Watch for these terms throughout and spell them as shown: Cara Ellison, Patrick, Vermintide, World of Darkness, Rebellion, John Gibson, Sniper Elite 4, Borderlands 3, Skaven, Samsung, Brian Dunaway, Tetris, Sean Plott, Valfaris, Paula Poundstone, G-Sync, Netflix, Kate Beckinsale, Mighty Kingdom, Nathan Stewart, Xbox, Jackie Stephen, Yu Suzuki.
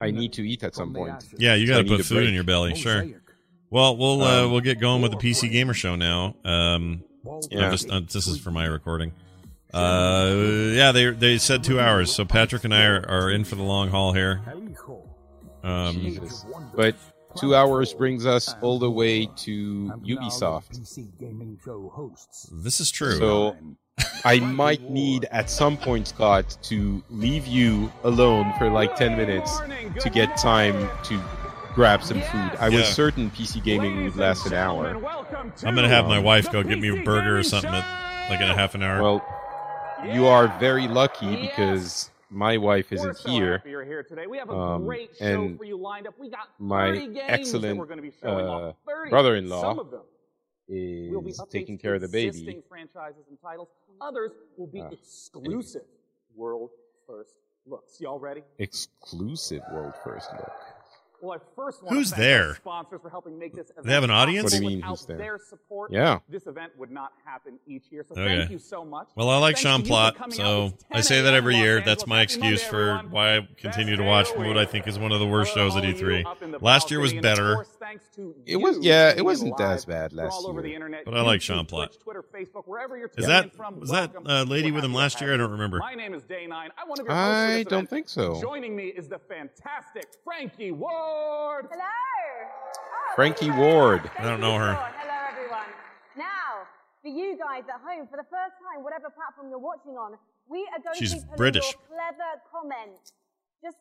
I need to eat at some point. Yeah, you gotta put food in your belly, sure. Well, we'll get going with the PC Gamer Show now. This is for my recording. They said 2 hours, so Patrick and I are in for the long haul here. But 2 hours brings us all the way to Ubisoft. This is true. So I might need at some point, Scott, to leave you alone for like 10 minutes to get time to grab some food. I was certain PC gaming would last an hour. I'm going to have my wife go get me a burger or something in a half an hour. Well, you are very lucky because my wife isn't here. And my excellent brother-in-law is taking care of the baby. Others will be exclusive world first looks. Y'all ready? Exclusive world first look. Well, I first want to thank sponsors for helping make this event. They have an audience? What do you mean who's there? Their support, this event would not happen each year. So thank you so much. Well, I like Sean Plott, so I say that every year. That's my excuse for why I continue to watch what I think is one of the worst shows at E3. Last year was better. It wasn't as bad last year. But I like Sean Plott. Was that lady with him last year? I don't remember. My name is Day 9. I don't think so. Joining me is the fantastic Frankie Whoa. Hello. Oh, Frankie Ward. I don't know her. Hello, everyone. Now, for you guys at home, for the first time, whatever platform you're watching on, we are going to put your clever comment. Just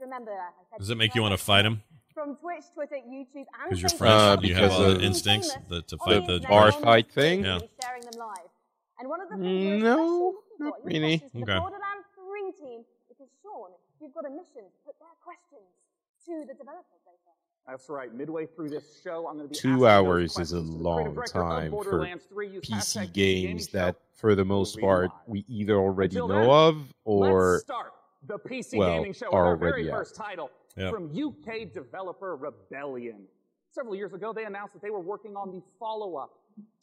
remember that. Does it make you want to fight him? From Twitch, Twitter, YouTube, and because you're French, you have all the instincts to fight the bar fight thing. Yeah. No, not really. Okay. The Borderlands 3 team, because Sean, you've got a mission to put their questions to the developers. That's right. Midway through this show, I'm going to be 2 hours is a long time for PC games that, for the most part, we either already know of or start the PC gaming show are already out. First title from UK developer Rebellion. Several years ago, they announced that they were working on the follow-up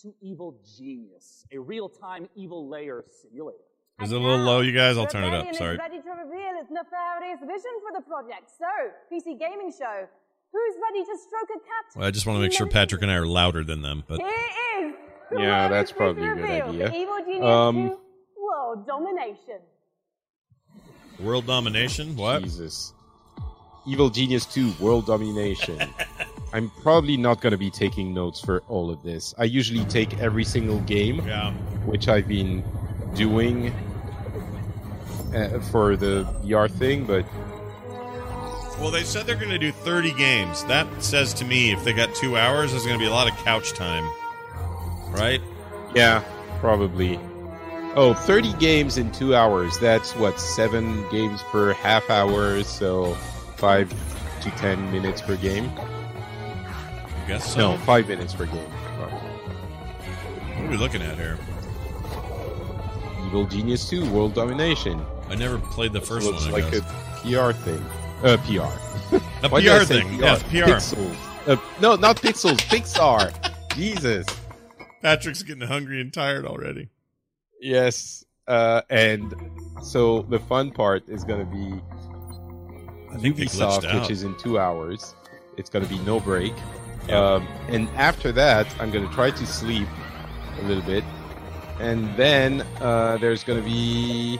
to Evil Genius, a real-time evil layer simulator. Is it a little low, you guys? I'll turn it up. Sorry. Is ready to reveal its nefarious vision for the project. So, PC Gaming Show, who's ready to stroke a cat? Well, I just want to make sure Patrick and I are louder than them. But it is. Yeah, that's probably a good idea. Evil Genius 2, world domination. World domination? What? Jesus. Evil Genius 2, world domination. I'm probably not going to be taking notes for all of this. I usually take every single game, which I've been doing for the VR thing, but... Well, they said they're going to do 30 games. That says to me, if they got 2 hours, there's going to be a lot of couch time. Right? Yeah, probably. Oh, 30 games in 2 hours. That's, what, 7 games per half hour, so 5 to 10 minutes per game? I guess so. No, 5 minutes per game. What are we looking at here? Evil Genius 2, World Domination. I never played the first one, I guess. Looks like a PR thing. PR. A PR thing. PR? Yes, PR. Pixels. No, not Pixels. Pixar. Jesus. Patrick's getting hungry and tired already. Yes. And so the fun part is going to be Ubisoft, which is in 2 hours. It's going to be no break. Yeah. And after that, I'm going to try to sleep a little bit. And then there's going to be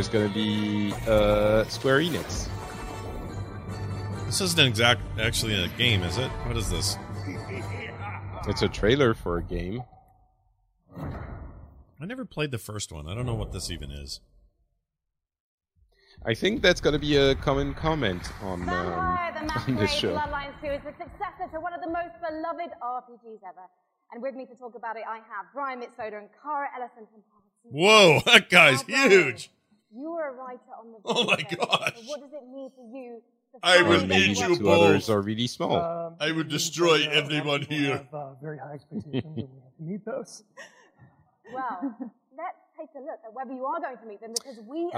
Square Enix. This isn't actually a game, is it? What is this? It's a trailer for a game. I never played the first one. I don't know what this even is. I think that's going to be a common comment on this show. Bloodlines 2 is the successor to one of the most beloved RPGs ever. And with me to talk about it, I have Brian Mitsoda and Cara Ellison from... Whoa, that guy's huge! You were a writer on the... Oh my gosh! So what does it mean for you? I will need you both. Others are really small. I would destroy everyone here. We have very high expectations and we have to meet those. Well, let's take a look at whether you are going to meet them, because we...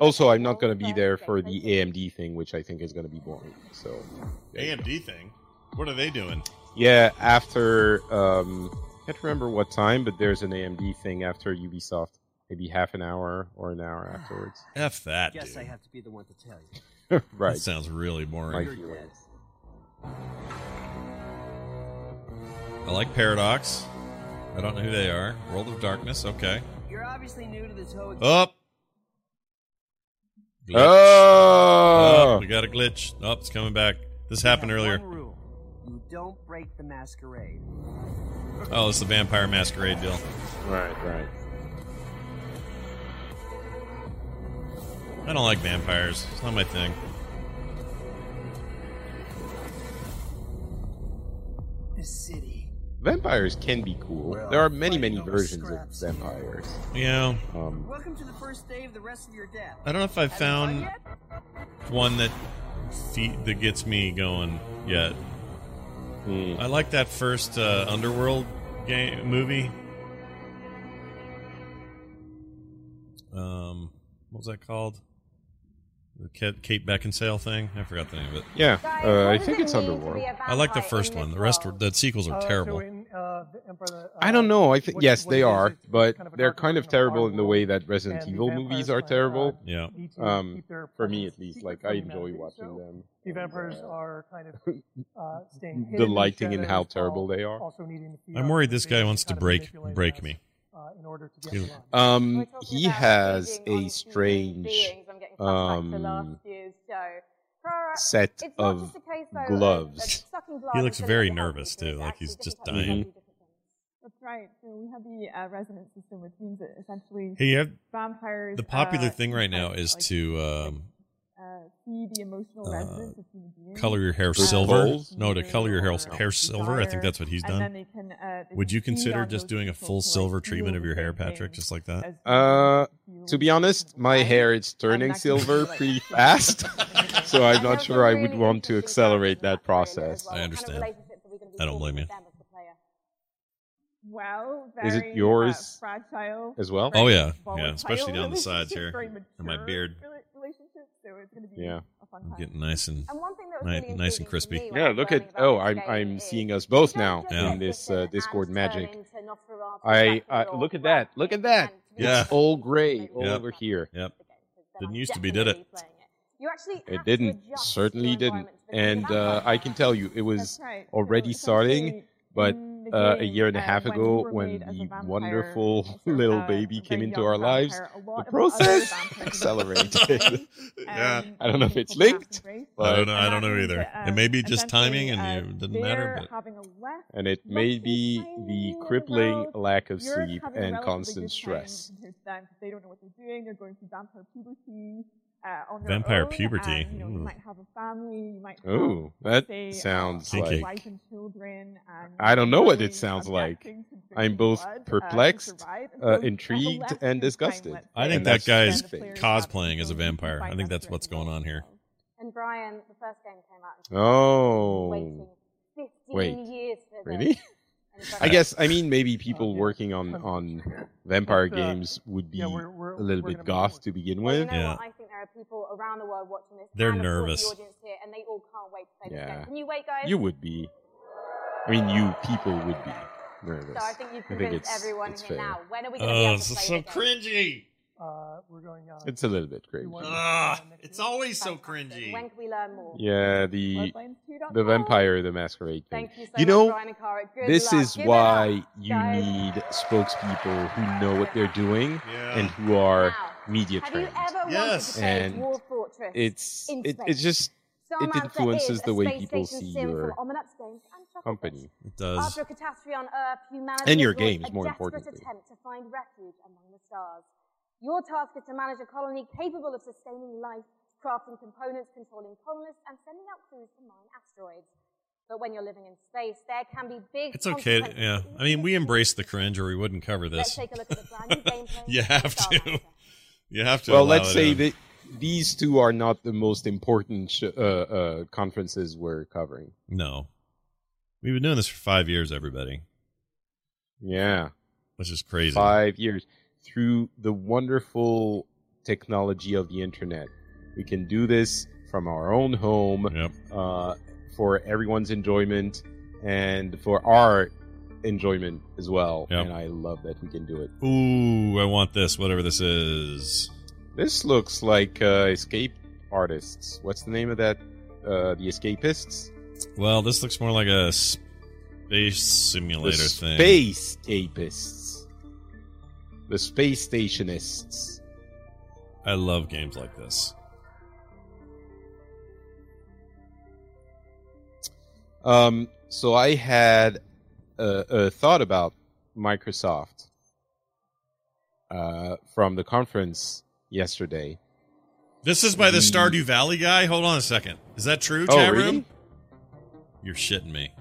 Also, I'm not going to be there for the AMD thing, which I think is going to be boring. So, AMD thing? What are they doing? Yeah, after... I can't remember what time, but there's an AMD thing after Ubisoft. Maybe half an hour or an hour afterwards. F that, dude. Guess I have to be the one to tell you. Right. That sounds really boring. I like Paradox. I don't know who they are. World of Darkness, okay. You're obviously new to this whole... Up! Glitch. Oh! We got a glitch. Oh, it's coming back. This happened earlier. One rule. You don't break the masquerade. Oh, it's the Vampire Masquerade deal. Right. I don't like vampires. It's not my thing. The city. Vampires can be cool. Well, there are many versions of vampires. Yeah. Welcome to the first day of the rest of your death. I don't know if I found one that gets me going yet. I like that first Underworld movie. What was that called? The Kate Beckinsale thing? I forgot the name of it. Yeah, I think it's Underworld. I like the first one. The rest, the sequels are terrible. I don't know. I think yes, they are, but they're kind of terrible in the way that Resident Evil movies are terrible. Yeah. For me, at least, like I enjoy watching them. The vampires are kind of delighting in how terrible they are. I'm worried this guy wants to break me. He has a strange set of gloves. He looks very nervous too, like he's just dying. Mm-hmm. That's right. So we have the resonance system, which means that essentially vampires. The popular thing right now is to see the emotional resonance of human beings. Color your hair silver. No, to color your hair silver. I think that's what he's done. Would you consider just doing a full silver treatment of your hair, Patrick, just like that? To be honest, my hair is turning silver pretty fast, so I'm not sure I would want to accelerate that process. I understand. I don't blame you. Well, is it yours as well? Oh yeah, especially down the sides here and my beard. So it's going to be a fun time. Getting nice and crispy. Me, yeah, look at... Oh, I'm seeing us both now in this Discord magic. I look at that. Look at that. Yeah. It's all gray all over here. Yep. Didn't used to be, did it? It didn't. Certainly didn't. And I can tell you, it was already starting, but a year and a half ago when the wonderful little baby came into our lives, the process accelerated. Yeah. I don't know if it's linked. I don't know either. It may be just timing and it didn't matter. And it may be the crippling lack of sleep and constant stress. understand because they don't know what they're doing. They're going through vampire puberty on their own, puberty. And, you know, you might have a family. You might. Ooh, have, that say, sounds like. Wife and children. And I don't know what it sounds like. I'm both perplexed, intrigued, and disgusted. I think that guy's cosplaying as a vampire. I think that's what's going on here. And Brian, the first game came out. And oh. Waiting 15 years for really? This. I guess, I mean, maybe people working on vampire games would be a little bit goth to begin with. You know what? I think there are people around the world watching this. They're nervous. The audience here, and they all can't wait to play this game. Can you wait, guys? You would be. I mean, you people would be nervous. So I think you've convinced everyone here now. When are we going to be able to play this game? Oh, this is so cringy. We're going on. It's a little bit cringy. It's always so cringy. When can we learn more? Yeah, the vampire, the masquerade thing. Thank you so much, Brian and Cara. Good this luck. Is Give why you guys. Need spokespeople who know what they're doing and who are media trained. Yes, and it just it influences the way people see your company. It does. After a catastrophe on Earth, humanity and your games, more importantly. Attempt to find refuge among the stars. Your task is to manage a colony capable of sustaining life, crafting components, controlling colonists, and sending out crews to mine asteroids. But when you're living in space, there can be big... It's okay, yeah. I mean, we embrace the cringe or we wouldn't cover this. Let's take a look at the brand new gameplay. You have to. Well, let's say that these two are not the most important conferences we're covering. No. We've been doing this for 5 years, everybody. Yeah. Which is crazy. 5 years. Through the wonderful technology of the internet, we can do this from our own home for everyone's enjoyment and for our enjoyment as well. And I love that we can do it. Ooh, I want this, whatever this is. This looks like Escape Artists. What's the name of that? The Escapists? Well, this looks more like a space simulator thing. Space Escapists. The Space Stationists. I love games like this. So I had a thought about Microsoft from the conference yesterday. This is by the Stardew Valley guy? Hold on a second. Is that true, chat room? Really? You're shitting me.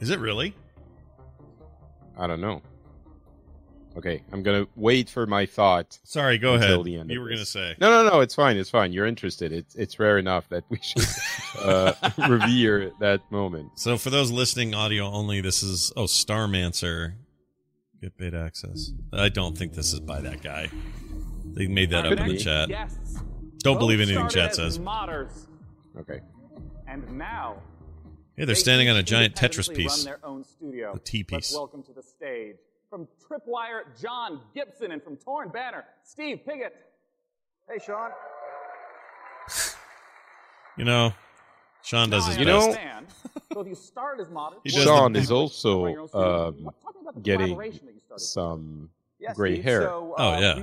Is it really? I don't know. Okay, I'm going to wait for my thought. Sorry, go ahead. You were going to say. No, it's fine. It's fine. You're interested. It's rare enough that we should revere that moment. So for those listening audio only, this is Starmancer. Get beta access. I don't think this is by that guy. They made that up in the chat. Guests. Don't believe anything chat says. Modders. Okay. And now hey, they're standing on a giant Tetris piece. The T-piece. Welcome to the stage. From Tripwire, John Gibson, and from Torn Banner, Steve Piggott. Hey, Sean. You know, Sean does his best. Sean is also getting some gray hair. Oh, yeah.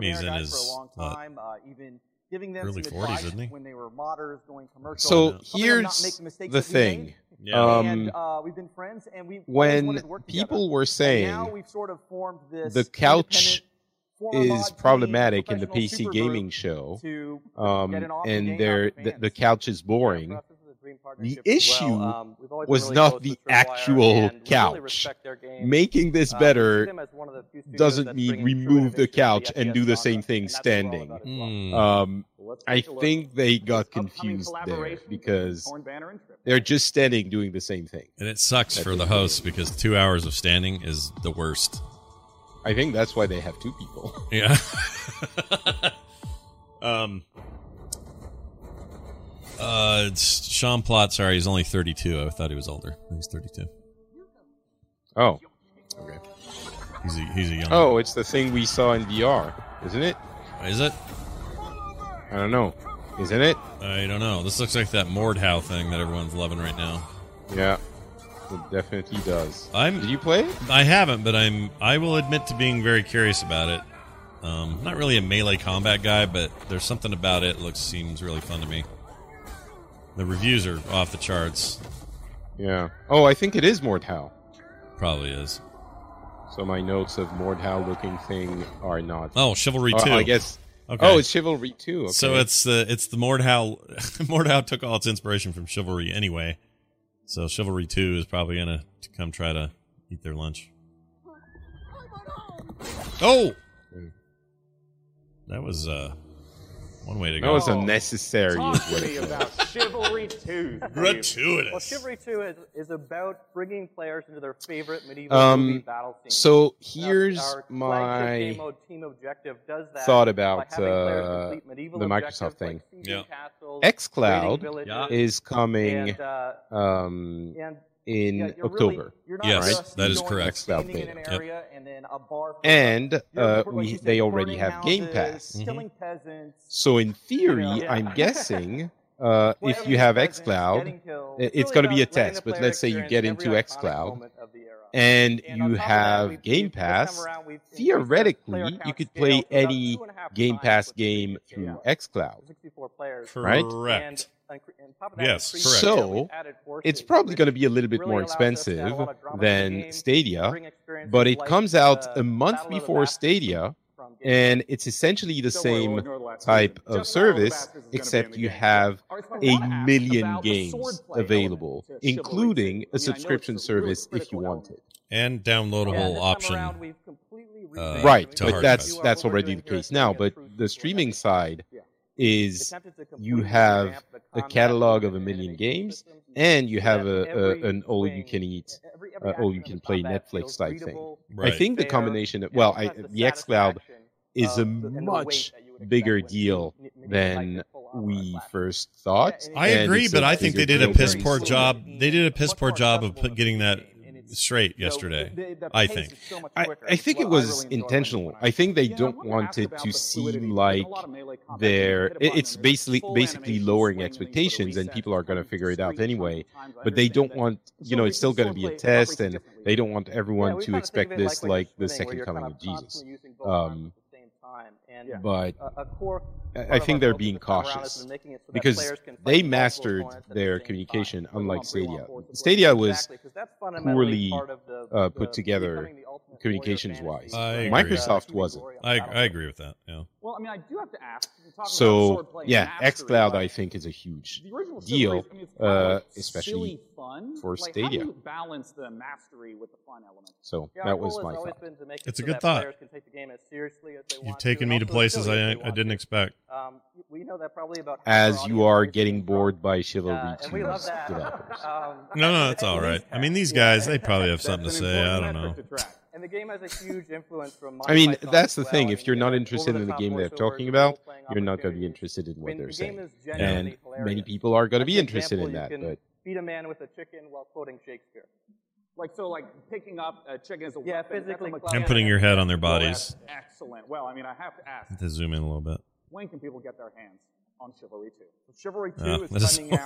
He's in his early 40s, isn't he? When they were modders going commercial. So here's the thing. We've been friends and we when people were saying now we've sort of formed this the couch is problematic in the PC gaming show and the couch is boring, the issue was not the actual couch. Making this better doesn't mean remove the couch and do the same thing standing. I think they got confused there because they're just standing doing the same thing. And it sucks for the hosts because 2 hours of standing is the worst. I think that's why they have two people. Yeah. It's Sean Plott, sorry, he's only 32. I thought he was older. He's 32. Oh. Okay. He's a young man. It's the thing we saw in VR, isn't it? Is it? I don't know. Isn't it? I don't know. This looks like that Mordhau thing that everyone's loving right now. Yeah. It definitely does. Did you play it? I haven't, but I will admit to being very curious about it. Not really a melee combat guy, but there's something about it seems really fun to me. The reviews are off the charts. Yeah. Oh, I think it is Mordhau. Probably is. So my notes of Mordhau-looking thing are not... Oh, Chivalry 2. I guess... Okay. Oh, it's Chivalry 2. Okay. So it's the Mordhau... Mordhau took all its inspiration from Chivalry anyway. So Chivalry 2 is probably going to come try to eat their lunch. Oh! That was one way to go. That was unnecessary. Talk to me about Chivalry 2. Gratuitous. Well, Chivalry 2 is about bringing players into their favorite medieval movie battle scene. So here's my game mode team objective does that thought about the Microsoft thing. Like XCloud is coming in October. Really, yes, right? That is correct. And they already have Game Pass. Mm-hmm. So in theory, I'm guessing if you have XCloud, it's going to be a test, but let's say you get into XCloud and you have Game Pass, theoretically, you could play any Game Pass game through XCloud, right? Correct. Yes, correct. So it's probably going to be a little bit more expensive than Stadia, but it comes out a month before Stadia, and it's essentially the same type of service, except you have 1 million games available, including a subscription service if you want it. And downloadable option. Right, but that's already the case now, but the streaming side is you have a catalog of 1 million games, and you have an all-you-can-eat, all-you-can-play Netflix-type thing. Right. I think the combination of, well, the XCloud is a much bigger deal than we first thought. I agree, but I think they did a piss-poor job. They did a piss-poor job of getting that straight yesterday. I think I think it was intentional. I think they don't want it to seem like they're it's basically lowering expectations, and people are going to figure it out anyway, but they don't want, you know, it's still going to be a test, and they don't want everyone to expect this like the second coming of Jesus. But I think they're being cautious because they mastered their communication, unlike Stadia. Stadia was poorly put together communications-wise. Microsoft wasn't. I agree with that. Yeah. Well, I mean, I do have to ask. So, yeah, XCloud, I think, is a huge deal, especially for Stadia. Balance the mastery with the fun element. So that was my thought. It's a good thought. You've taken me to places I didn't expect. We know that probably about as you are getting bored by Chivalry 2 developers. No, that's all right. I mean, these guys, they probably have something to say. I don't know. And the game has a huge influence from my that's the thing. If you're not interested in the game they're talking about, you're not going to be interested in what they're saying. And many people are going to be interested in that. But beat a man with a chicken while quoting Shakespeare. Like picking up a chicken as a weapon. Physically. And putting your head on their bodies. Excellent. Well, I mean, I have to ask. To zoom in a little bit. When can people get their hands on Chivalry 2? Chivalry 2 is coming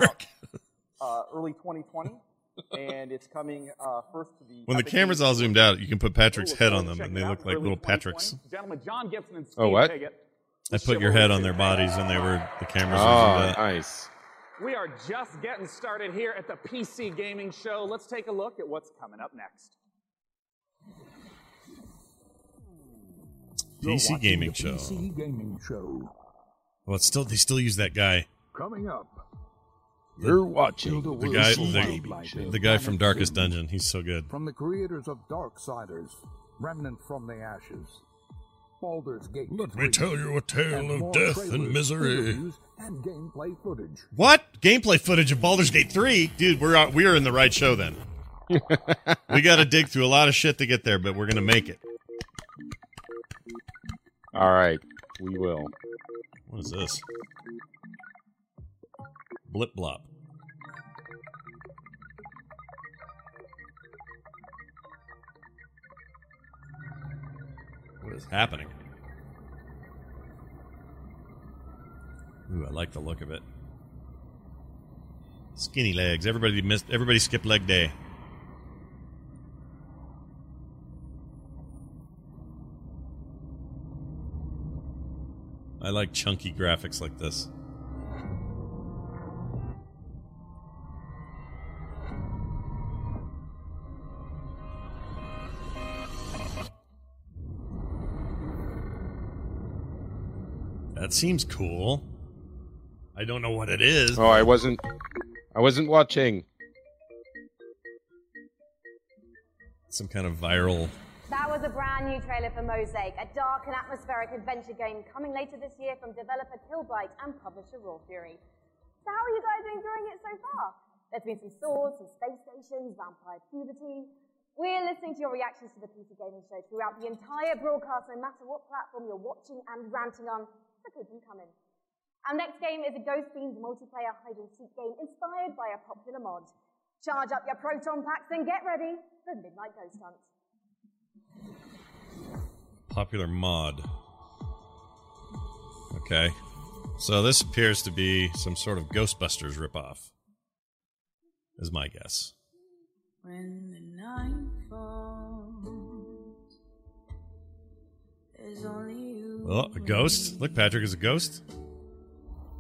out early 2020, and it's coming first to the... When the camera's all zoomed out, you can put Patrick's head on them, and they look like little Patricks. Gentlemen, John Gibson and Steve Piggott. I put your head on their bodies, and they were... The cameras all zoomed out. Nice. We are just getting started here at the PC Gaming Show. Let's take a look at what's coming up next. PC Gaming Show. PC Gaming Show. Well, it's still, they still use that guy. Coming up. You're watching the guy from Darkest Dungeon. He's so good. From the creators of Darksiders, Remnant from the Ashes, Baldur's Gate 3. Let me tell you a tale of death and misery. And gameplay footage. What? Gameplay footage of Baldur's Gate 3? Dude, we're in the right show then. We gotta dig through a lot of shit to get there, but we're gonna make it. Alright, we will. What is this? Blip blop. What is happening? Ooh, I like the look of it. Skinny legs. Everybody skipped leg day. I like chunky graphics like this. That seems cool. I don't know what it is. Oh, I wasn't watching. Some kind of viral... That was a brand new trailer for Mosaic, a dark and atmospheric adventure game coming later this year from developer Killbyte and publisher Raw Fury. So how are you guys enjoying it so far? There's been some swords, some space stations, vampire puberty. We're listening to your reactions to the PC Gaming Show throughout the entire broadcast, no matter what platform you're watching and ranting on. So keep them coming. Our next game is a ghost-themed multiplayer hide-and-seek game inspired by a popular mod. Charge up your proton packs and get ready for Midnight Ghost Hunt. Popular mod. Okay. So this appears to be some sort of Ghostbusters ripoff. Is my guess. When the night falls, there's only you. Oh, a ghost? Look, Patrick is a ghost.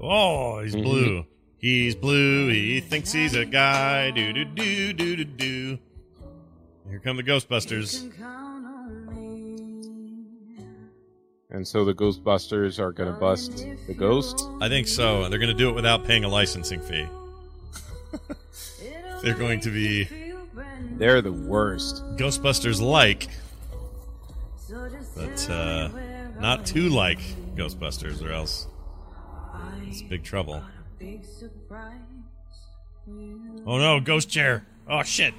Oh, he's blue. He's blue. He thinks he's a guy. Do do do do do do. Here come the Ghostbusters. And so the Ghostbusters are going to bust the ghost? I think so, and they're going to do it without paying a licensing fee. They're going to be... They're the worst. Ghostbusters-like, but not too like Ghostbusters, or else it's big trouble. Oh no, ghost chair! Oh shit!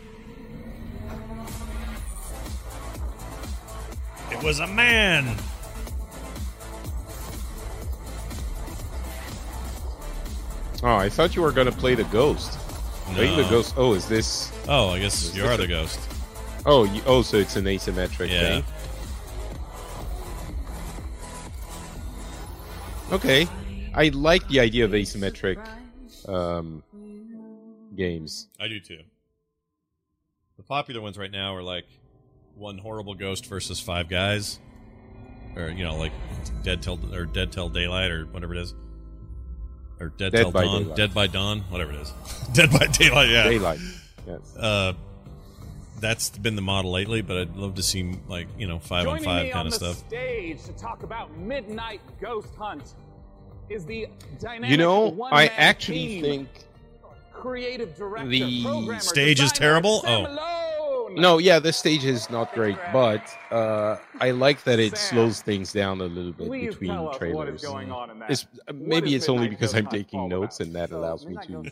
It was a man! Oh, I thought you were going to play the ghost. No. Playing the ghost... Oh, is this... Oh, I guess you are the ghost. Oh, so it's an asymmetric thing. Okay. I like the idea of asymmetric games. I do, too. The popular ones right now are, like, One Horrible Ghost versus Five Guys. Or, you know, like, Dead Till Daylight or whatever it is. Or Dead by Dawn. Dead by Dawn, whatever it is. Dead by Daylight, yeah. Daylight, yes. That's been the model lately, but I'd love to see, like, you know, 5-on-5 kind of stuff. Joining me on the stage to talk about Midnight Ghost Hunt is the dynamic I actually think creative director, the stage is terrible? Oh. No, yeah, the stage is not great, but I like that it slows things down a little bit between trailers. Maybe it's only because I'm taking notes and that allows me to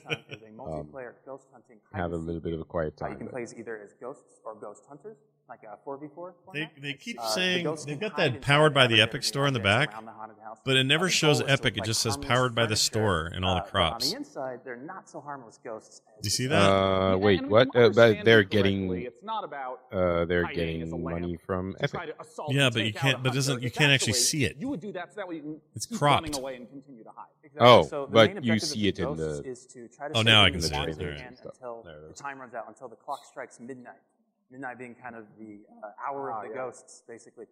have a little bit of a quiet time. You can play either as ghosts or ghost hunters, like a 4v4. They keep saying, they've got that powered by the Epic store in the back, but it never shows Epic, it just says powered by the store in all the crops. On the inside, they're not so harmless ghosts. Do you see that? Wait, what? They're getting... they're getting money from Epic. Yeah, but you can't actually see it. You would do that, so that way you can it's cropped. Away and continue to hide. Exactly. Oh, so but you see it in the... Is to try to now I can see it. Until the time runs out, until the clock strikes midnight. Midnight being kind of the hour of the ghosts, basically.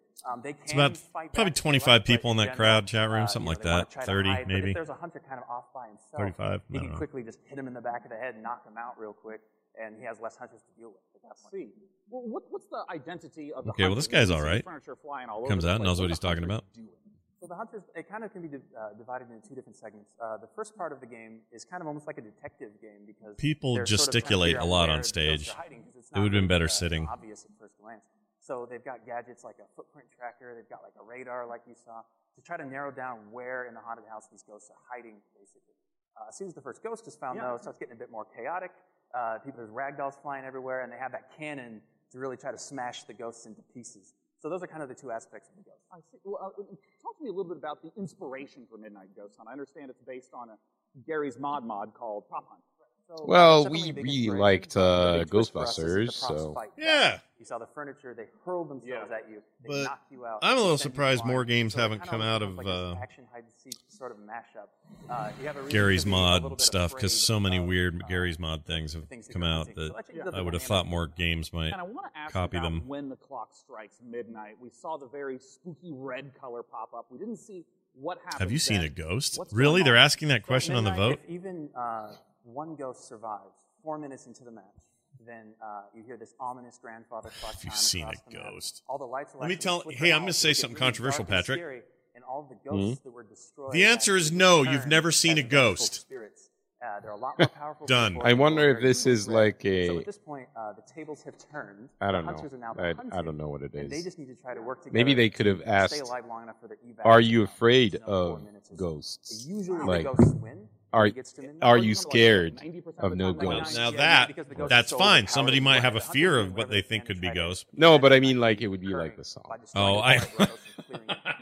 They can it's about fight probably 25 people in that crowd chat room, something like that. 30, hide, maybe. If there's a hunter kind of off by himself, 35, you can quickly just hit him in the back of the head and knock him out real quick. And he has less hunters to deal with at that point. See, well, what's the identity of the hunter? Okay, well, this guy's all right. Comes out and knows what he's talking about. So the hunters, it kind of can be divided into two different segments. The first part of the game is kind of almost like a detective game because people gesticulate a lot on stage. It would have been better sitting. Obvious at first glance. So they've got gadgets like a footprint tracker. They've got like a radar, like you saw, to try to narrow down where in the haunted house these ghosts are hiding, basically. As soon as the first ghost is found, though, it starts getting a bit more chaotic. There's ragdolls flying everywhere, and they have that cannon to really try to smash the ghosts into pieces. So those are kind of the two aspects of the ghost. I see. Well, talk to me a little bit about the inspiration for Midnight Ghost Hunt. I understand it's based on a Gary's mod called Prop Hunt. So, we really liked Ghostbusters, so... Yeah! You saw the furniture, they hurled themselves at you, they knocked you out. I'm a little surprised more games haven't come out of action hide-and-seek sort of mashup. Gary's mod stuff, because so many weird Gary's mod things have come out that I would have thought more games might copy them. When the clock strikes midnight, we saw the very spooky red color pop up. We didn't see what happened. Have you seen a ghost? Really? They're asking that question on the vote? Even... one ghost survives 4 minutes into the match. Then you hear this ominous grandfather clock. You've seen a ghost. All the lights. Let me tell. Hey, I'm going to say something controversial, Patrick. all the ghosts that were destroyed. The answer is no. You've never seen a ghost. They're a lot more powerful. Done. I wonder if this is like a. So at this point, the tables have turned. I don't know. I don't know what it is. They just need to try to work together. Maybe they could have asked, "Are you afraid of ghosts?" Usually, like, ghosts win. Are you scared of no ghosts? Now that's fine. Somebody might have a fear of what they think could be ghosts. No, but I mean, like, it would be like the song. Oh, I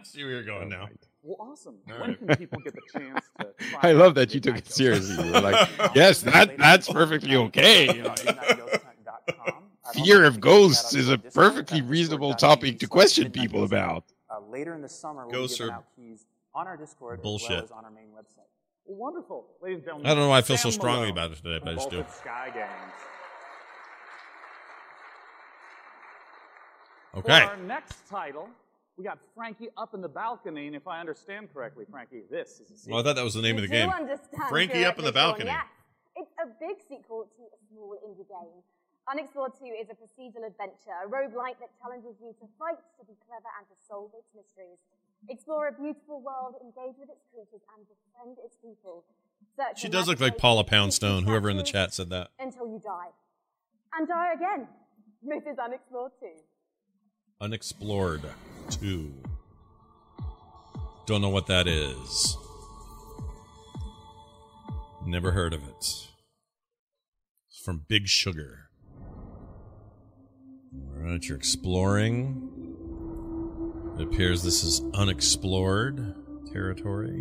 see where you're going now. Well, awesome. When can people get the chance to? I love that you took it seriously. You're like, yes, that's perfectly okay. Fear of ghosts is a perfectly reasonable topic to question people about. Later in the summer, we'll be giving out keys on our Discord as well as on our main website. Wonderful, ladies and gentlemen. I don't know why I feel so strongly about it today, but I just do. Okay. For our next title, we got Frankie Up in the Balcony, and if I understand correctly, Frankie, this is a sequel. Well, I thought that was the name of the game. Frankie Up in the Balcony. Yeah. It's a big sequel to a small indie game. Unexplored 2 is a procedural adventure, a roguelike that challenges you to fight, to be clever, and to solve its mysteries. Explore a beautiful world, engage with its creatures, and defend its people. She does look like Paula Poundstone, whoever in the chat said that. Until you die. And die again. This is Unexplored 2. Unexplored 2. Don't know what that is. Never heard of it. It's from Big Sugar. Alright, you're exploring. It appears this is unexplored territory.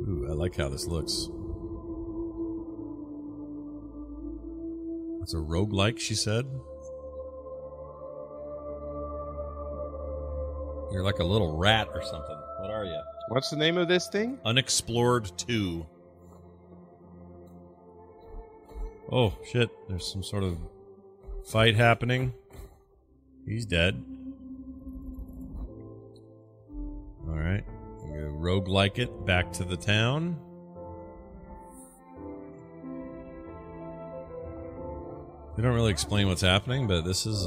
Ooh, I like how this looks. It's a roguelike, she said. You're like a little rat or something. What are you? What's the name of this thing? Unexplored 2. Oh, shit. There's some sort of fight happening. He's dead. Alright, I'm gonna roguelike it back to the town. They don't really explain what's happening, but this looks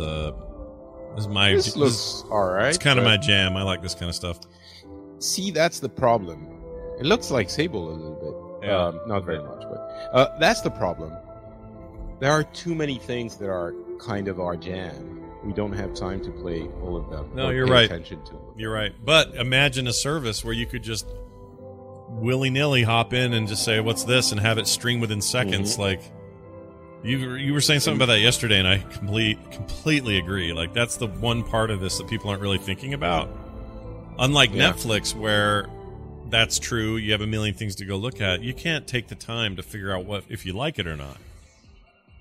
alright. It's kind of my jam. I like this kind of stuff. See, that's the problem. It looks like Sable a little bit. Yeah. Not very much, but that's the problem. There are too many things that are kind of our jam. We don't have time to play all of them. No, you're right. Attention to them. You're right. But imagine a service where you could just willy-nilly hop in and just say, "What's this?" and have it stream within seconds. Mm-hmm. Like you were saying something about that yesterday, and I completely agree. Like that's the one part of this that people aren't really thinking about. Unlike Netflix, where that's true, you have a million things to go look at. You can't take the time to figure out what if you like it or not.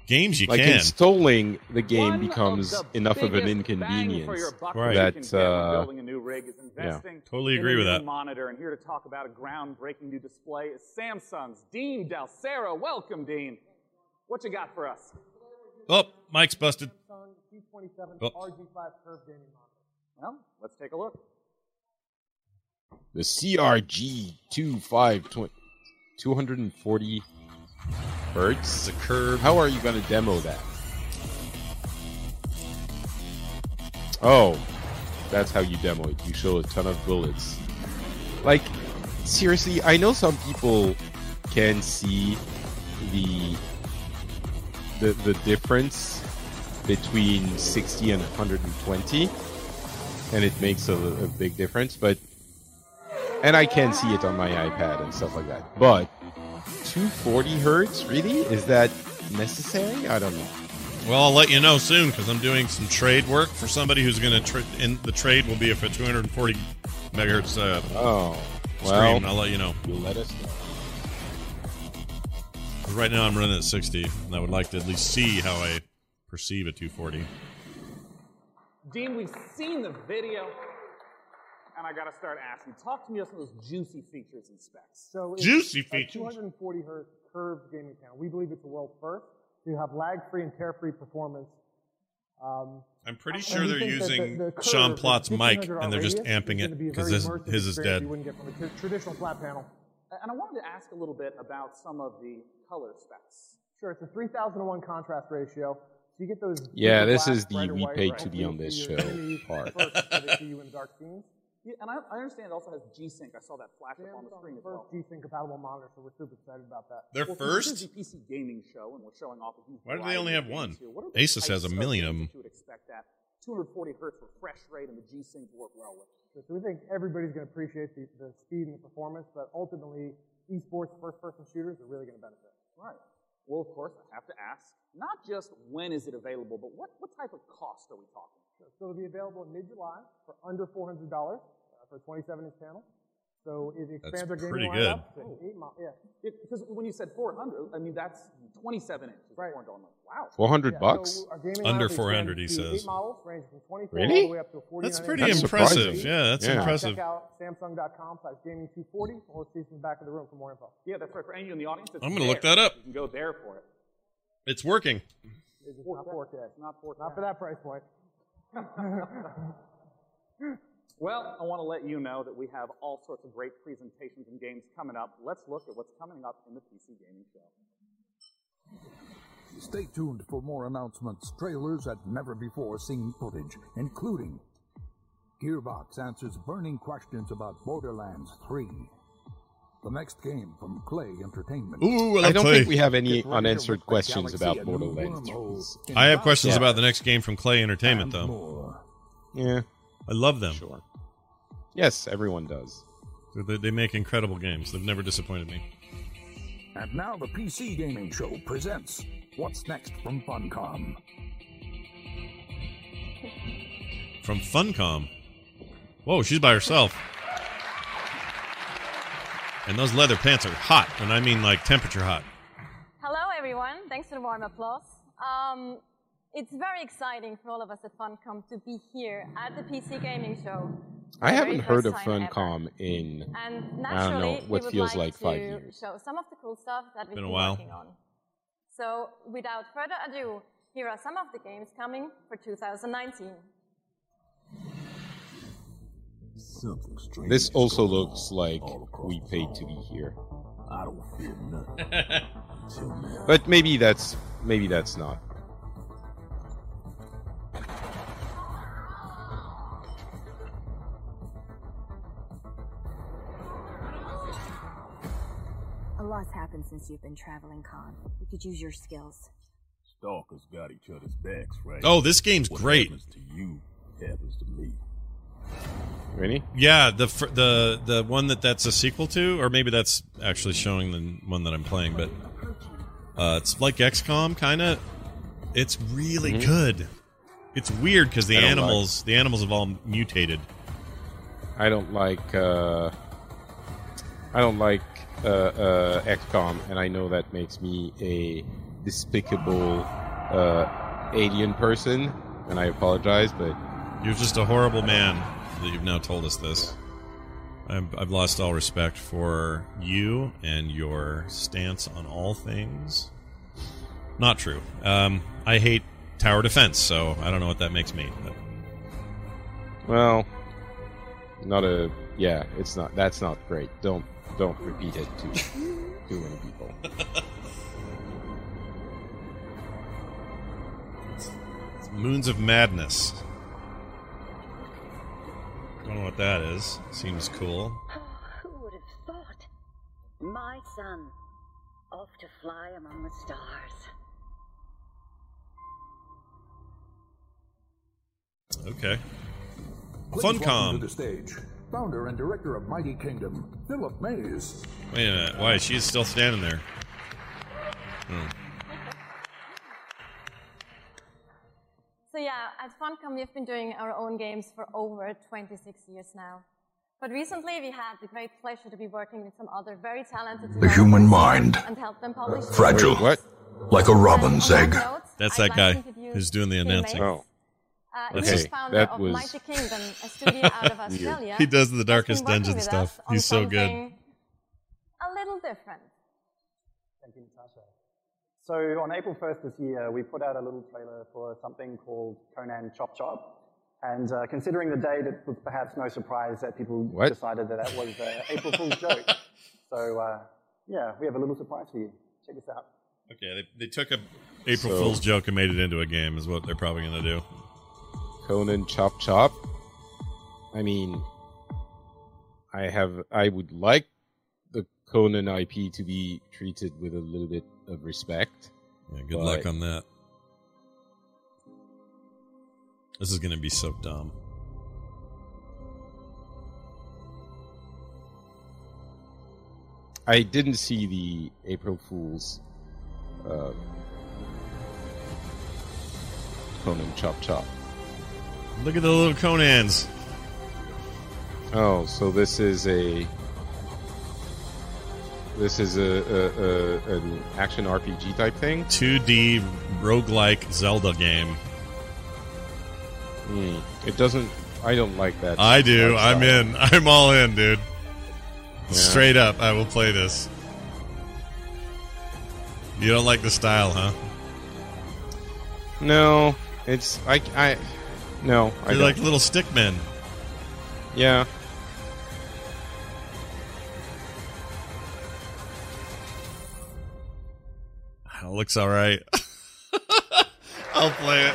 Games you can. Like installing the game becomes enough of an inconvenience that totally agree with that. Monitor, and here to talk about a groundbreaking new display is Samsung's Dean Dalcera. Welcome, Dean. What you got for us? Oh, mic's busted. Samsung T27 RG5 curved gaming monitor. Well, let's take a look. The CRG 240 Hertz. It's a curve. How are you going to demo that? Oh, that's how you demo it. You show a ton of bullets. Like, seriously, I know some people can see the difference between 60 and 120, and it makes a big difference. But and I can see it on my iPad and stuff like that. But 240 hertz? Really? Is that necessary? I don't know. Well, I'll let you know soon because I'm doing some trade work for somebody who's going to... and the trade will be for 240 megahertz stream. And I'll let you know. You'll let us know. But right now I'm running at 60, and I would like to at least see how I perceive a 240. Dean, we've seen the video... And I got to start asking. Talk to me about some of those juicy features and specs. So it's juicy features. 240 hertz curved gaming channel. We believe it's the world first. You have lag-free and tear-free performance. I'm pretty sure they're using the Sean Plott's mic, and they're just amping it because his is dead. You wouldn't get from a traditional flat panel. And I wanted to ask a little bit about some of the color specs. Sure, it's a 3,000 to 1 contrast ratio. So you get those. Yeah, this is the we paid to be on this show part. Yeah, and I understand it also has G-Sync. I saw that flash up on the screen as well. First G-Sync compatible monitor, so we're super excited about that. They're first? This is the PC gaming show, and we're showing off. Why do they only have one? Asus has a million of them. You would expect that 240 hertz refresh rate and the G-Sync work well with it. So we think everybody's going to appreciate the speed and the performance, but ultimately, esports first-person shooters are really going to benefit. Right. Well, of course, I have to ask, not just when is it available, but what type of cost are we talking? So it'll be available in mid-July for under $400 for a 27-inch panel. So it expands our gaming lineup. That's pretty good. Yeah. Because when you said 400, I mean, that's 27 inches. Right. Wow. 400 bucks? So under 400, he says. Models, from 24 really? All the way up to 49. That's pretty impressive. Yeah, that's impressive. Check out Samsung.com/gaming240 or see us in the back of the room for more info. Yeah, that's right. For any of you in the audience, I'm going to look that up. You can go there for it. It's working. It's not 4K. Not for that price point. Well, I want to let you know that we have all sorts of great presentations and games coming up. Let's look at what's coming up in the PC Gaming Show. Stay tuned for more announcements, trailers, and never-before-seen footage, including Gearbox answers burning questions about Borderlands 3. The next game from Klei Entertainment. Ooh, I don't think we have any unanswered questions about Borderlands 3. I have questions about the next game from Klei Entertainment, though. More. Yeah. I love them. Sure. Yes, everyone does. They make incredible games. They've never disappointed me. And now the PC Gaming Show presents What's Next from Funcom. From Funcom? Whoa, she's by herself. And those leather pants are hot, and I mean like temperature hot. Hello, everyone. Thanks for the warm applause. It's very exciting for all of us at Funcom to be here at the PC Gaming Show. I haven't heard of Funcom in, I don't know, what feels like 5 years. Show some of the cool stuff that we've been working on. So, without further ado, here are some of the games coming for 2019. This also looks like we paid to be here. I don't feel nothing. But maybe that's not. A lot's happened since you've been traveling, Khan. We could use your skills. Stalkers got each other's backs, right? Oh, this game's great. What happens to you happens to me. Really? Yeah, the one that's a sequel to, or maybe that's actually showing the one that I'm playing, but it's like XCOM, kind of. It's really good. It's weird because the animals have all mutated. I don't like XCOM, and I know that makes me a despicable alien person, and I apologize, but you're just a horrible man. That you've now told us this. I've lost all respect for you and your stance on all things. Not true. I hate tower defense, so I don't know what that makes me. But. Well, it's not. That's not great. Don't repeat it to too many people. It's Moons of Madness. I don't know what that is. Seems cool. Oh, who would have thought? My son, off to fly among the stars. Okay. Funcom. To the stage, founder and director of Mighty Kingdom, Philip Mays. Wait a minute. Why? She's still standing there. Hmm. So yeah, at Funcom we've been doing our own games for over 26 years now. But recently we had the great pleasure to be working with some other very talented... The human mind. And help them publish... Fragile. What? Like a robin's egg. That's that guy who's doing the announcing. Oh. He's founder of Mighty Kingdom, a studio out of Australia. He does the Darkest Dungeon stuff. He's so good. A little different. Thank you, Natasha. So on April 1st this year, we put out a little trailer for something called Conan Chop Chop. And considering the date, it was perhaps no surprise that people decided that was an April Fool's joke. So, we have a little surprise for you. Check this out. Okay, they took a April Fool's joke and made it into a game is what they're probably going to do. Conan Chop Chop? I mean, I would like the Conan IP to be treated with a little bit of respect. Yeah, good luck on that. This is going to be so dumb. I didn't see the April Fool's Conan Chop Chop. Look at the little Conans. Oh, so this is an action RPG type thing? 2D roguelike Zelda game. It doesn't. I don't like that. I do. Lifestyle. I'm in. I'm all in, dude. Yeah. Straight up, I will play this. You don't like the style, huh? No, it's I like little stick men. Yeah. It looks all right. I'll play it.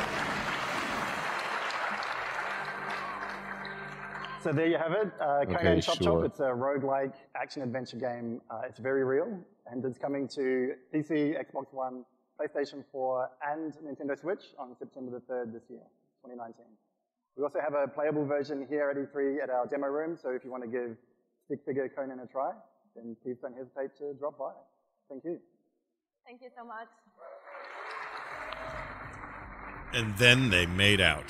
So there you have it, Conan Chop Chop. It's a roguelike action-adventure game. It's very real, and it's coming to PC, Xbox One, PlayStation 4, and Nintendo Switch on September the 3rd this year, 2019. We also have a playable version here at E3 at our demo room, so if you want to give Stick-Figure Conan a try, then please don't hesitate to drop by. Thank you. Thank you so much. And then they made out.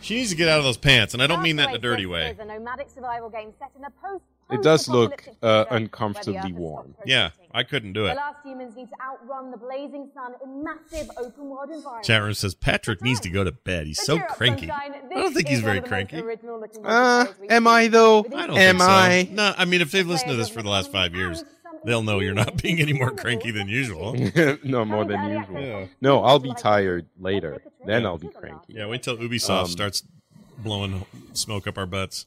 She needs to get out of those pants, and I don't mean that in a dirty way. A nomadic survival game set in a it does look uncomfortably warm. Yeah, I couldn't do it. The last humans need to outrun the blazing sun in massive open world environments. Chat room says Patrick needs to go to bed. He's so cranky. I don't think he's very cranky. Am I though? I don't think so. No, I mean if they've listened to this for the last 5 years, they'll know you're not being any more cranky than usual. No, more than usual. Yeah. No, I'll be tired later. Then I'll be cranky. Yeah, wait till Ubisoft starts blowing smoke up our butts.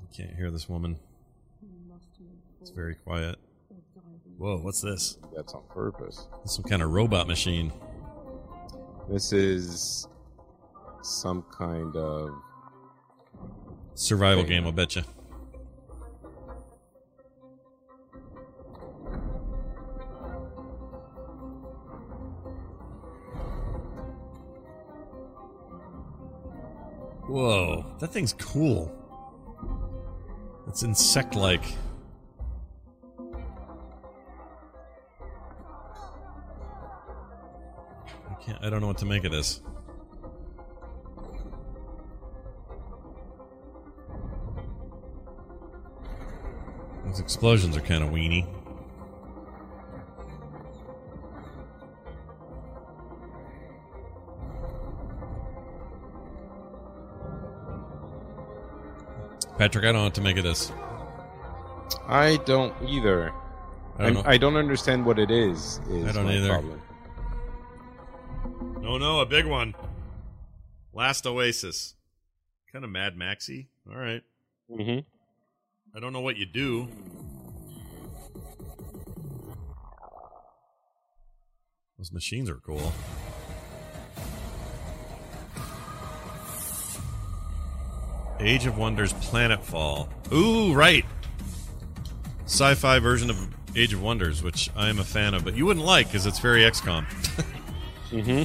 I can't hear this woman. It's very quiet. Whoa, what's this? That's on purpose. It's some kind of robot machine. This is some kind of survival game, I'll bet you. Whoa, that thing's cool. It's insect-like. I don't know what to make of this. Those explosions are kind of weenie. Patrick, I don't know what to make of this. I don't either. I don't understand what it is I don't either. Problem. No, a big one. Last Oasis. Kind of Mad Maxy. All right. Mm-hmm. I don't know what you do. Those machines are cool. Age of Wonders Planetfall. Ooh, right. Sci-fi version of Age of Wonders, which I am a fan of, but you wouldn't like because it's very XCOM. Mm-hmm.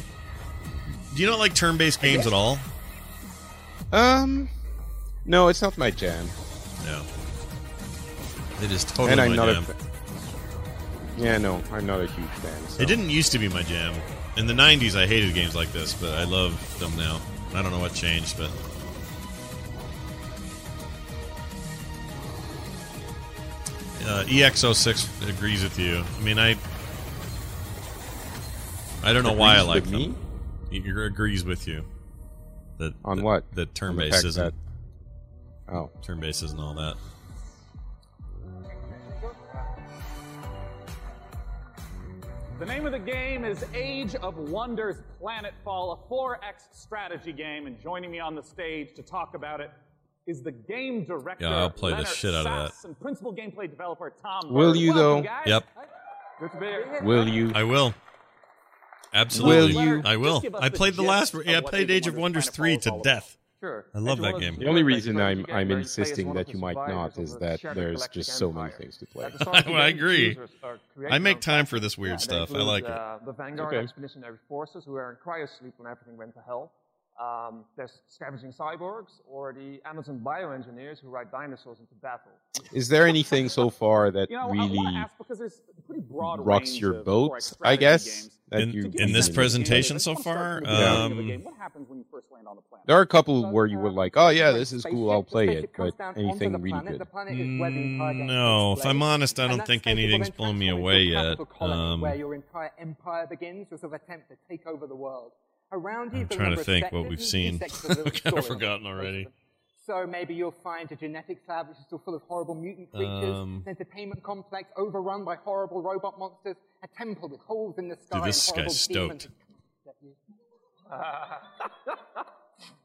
Do you not like turn-based games at all? No, it's not my jam. No. It is totally my jam. Yeah, no, I'm not a huge fan. So. It didn't used to be my jam. In the 90s, I hated games like this, but I love them now. I don't know what changed, but EX06 agrees with you. I mean, I don't know why I like them. It agrees with you. On what? The turn-based isn't. Oh. Turn-based isn't all that. The name of the game is Age of Wonders Planetfall, a 4X strategy game, and joining me on the stage to talk about it is the game director, I'll play the shit out of that. And principal gameplay developer Tom Burrow. Will you, though? Yep. Will you? I will. Absolutely, I will. I played the last. Yeah, I played Age of Wonders 3 to death. Sure. I love that game. The only reason I'm insisting that you might not is that there's just so many things to play. I agree. I make time for this weird stuff. I like it. The Vanguard Expeditionary Forces, who are in cryosleep when everything went to hell. There's Scavenging Cyborgs, or the Amazon bioengineers who ride dinosaurs into battle. Is there anything so far that really rocks your boat, I guess? In this presentation so far? There are a couple where you were like, oh yeah, this is cool, I'll play it, but anything really good? No, if I'm honest, I don't think anything's blown me away yet. Where your entire empire begins, your sort of attempt to take over the world. Around you, I'm trying to think what we've seen. I've kind of forgotten already. So maybe you'll find a genetics lab which is still full of horrible mutant creatures, an entertainment complex overrun by horrible robot monsters, a temple with holes in the sky. Dude, this guy's stoked.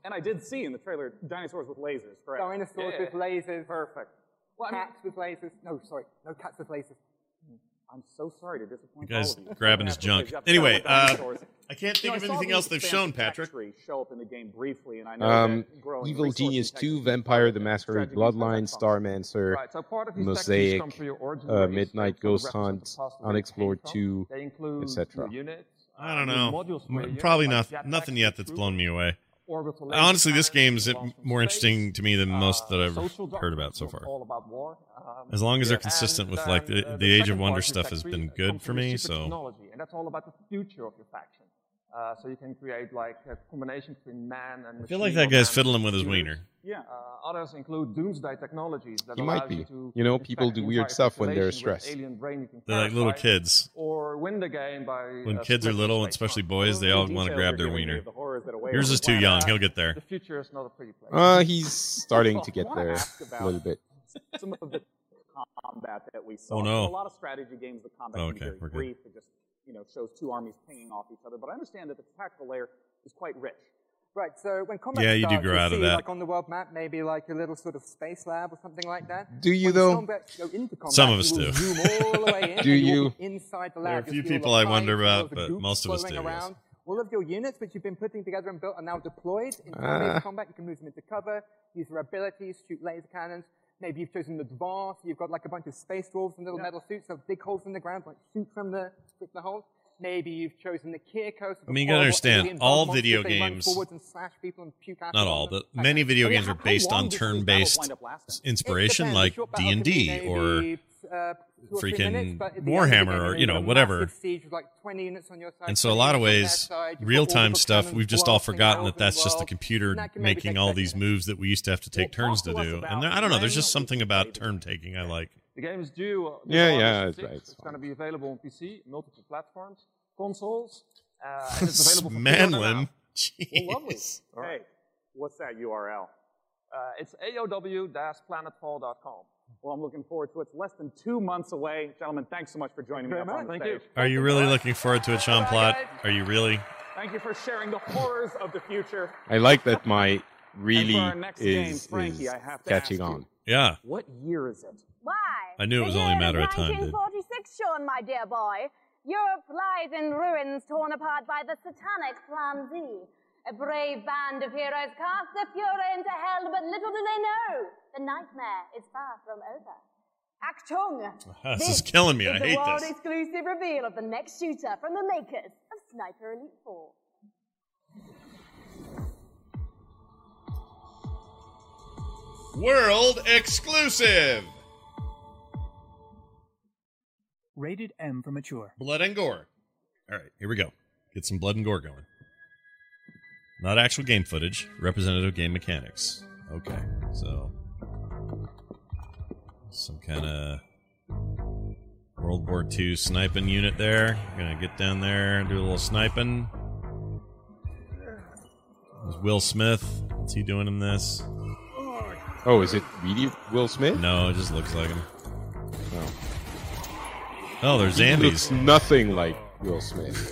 And I did see in the trailer dinosaurs with lasers, correct? Dinosaurs with lasers. Perfect. Well, cats with lasers. No, sorry. No cats with lasers. I'm so sorry to disappoint you guys. Grabbing his junk. Anyway, I can't think of anything else they've shown, Patrick. Evil Genius 2, Vampire the Masquerade Bloodline, Starmancer, Mosaic, Midnight Ghost Hunt, Unexplored 2, etc. I don't know. Probably nothing yet that's blown me away. Honestly, this game's more interesting to me than most that I've heard about so far. As long as they're consistent with, like, the Age of Wonder stuff has been good for me, so... And that's all about the future of your faction. So you can create, like, a combination between man and... I feel like that guy's fiddling with his wiener. Yeah. Others include doomsday technologies that he might be. You know, people do weird stuff when they're stressed. They're like little kids. Or win the game by when kids are little, especially boys, they all want to grab their wiener. Yours is too young. He'll get there. The future is not a pretty place. He's starting to get there a little bit. Some of the combat that we saw. Oh, no. A lot of strategy games, the combat can be very brief. It just, you know, shows two armies pinging off each other. But I understand that the tactical layer is quite rich. Right, so when combat starts, you see, like, on the world map, maybe like a little sort of space lab or something like that. Do you, though? Some of us do. Do you? Inside the lab, there are a few people I wonder about, but most of us do. Yes. All of your units, which you've been putting together and built, are now deployed in combat. You can move them into cover, use their abilities, shoot laser cannons. Maybe you've chosen the Dvar, so you've got like a bunch of space dwarves in little metal suits that have big holes in the ground, like shoot from the holes. Maybe you've chosen the Kirkos. I mean, you gotta understand, all video games, not all, but many video games are based on turn-based inspiration, like D&D or freaking Warhammer or, you know, whatever. And so a lot of ways, real-time stuff, we've just all forgotten that that's just the computer making all these moves that we used to have to take turns to do. And I don't know, there's just something about turn-taking I like. The game is due it's going to be available on PC, multiple platforms, consoles, and it's available for Manlin. Jeez. Well, lovely. All right. Hey, what's that URL? It's aow-planetfall.com. Well, I'm looking forward to it. It's less than 2 months away. Gentlemen, thanks so much for joining me on the stage. Are you really looking forward to it, Sean Plott? Are you really? Thank you for sharing the horrors of the future. I like that my really is catching on. Yeah. What year is it? Why? I knew it was only a matter of time. 1946, Sean, my dear boy. Europe lies in ruins, torn apart by the satanic Plan Z. A brave band of heroes cast the Fuhrer into hell, but little do they know the nightmare is far from over. Achtung! This is killing me. I hate this. The world-exclusive reveal of the next shooter from the makers of Sniper Elite 4. World exclusive. Rated M for mature. Blood and gore. All right, here we go. Get some blood and gore going. Not actual game footage, representative game mechanics. Okay, so some kind of World War II sniping unit there. Gonna get down there and do a little sniping. There's Will Smith. What's he doing in this? Oh, is it really Will Smith? No, it just looks like him. Oh, there's Andy's. Nothing like Will Smith.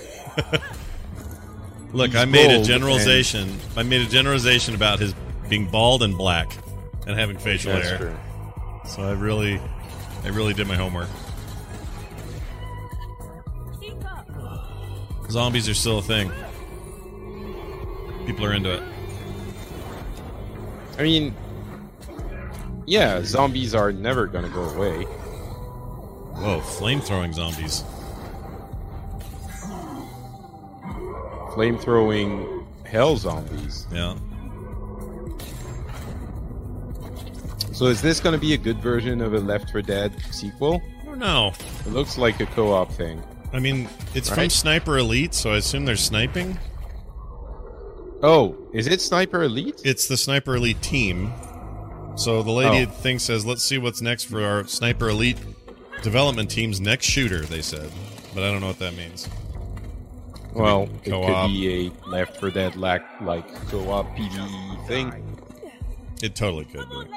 Look, I made a generalization. I made a generalization about his being bald and black and having facial hair. True. So I really did my homework. Zombies are still a thing. People are into it. I mean, yeah, zombies are never gonna go away. Whoa, flame-throwing zombies. Flame-throwing hell zombies. Yeah. So is this gonna be a good version of a Left 4 Dead sequel? I don't know. It looks like a co-op thing. I mean, it's right? From Sniper Elite, so I assume they're sniping. Oh, is it Sniper Elite? It's the Sniper Elite team. So the lady at the thing says, let's see what's next for our Sniper Elite development team's next shooter, they said. But I don't know what that means. Well, it could be a Left 4 Dead like co-op PvE thing. It totally could be.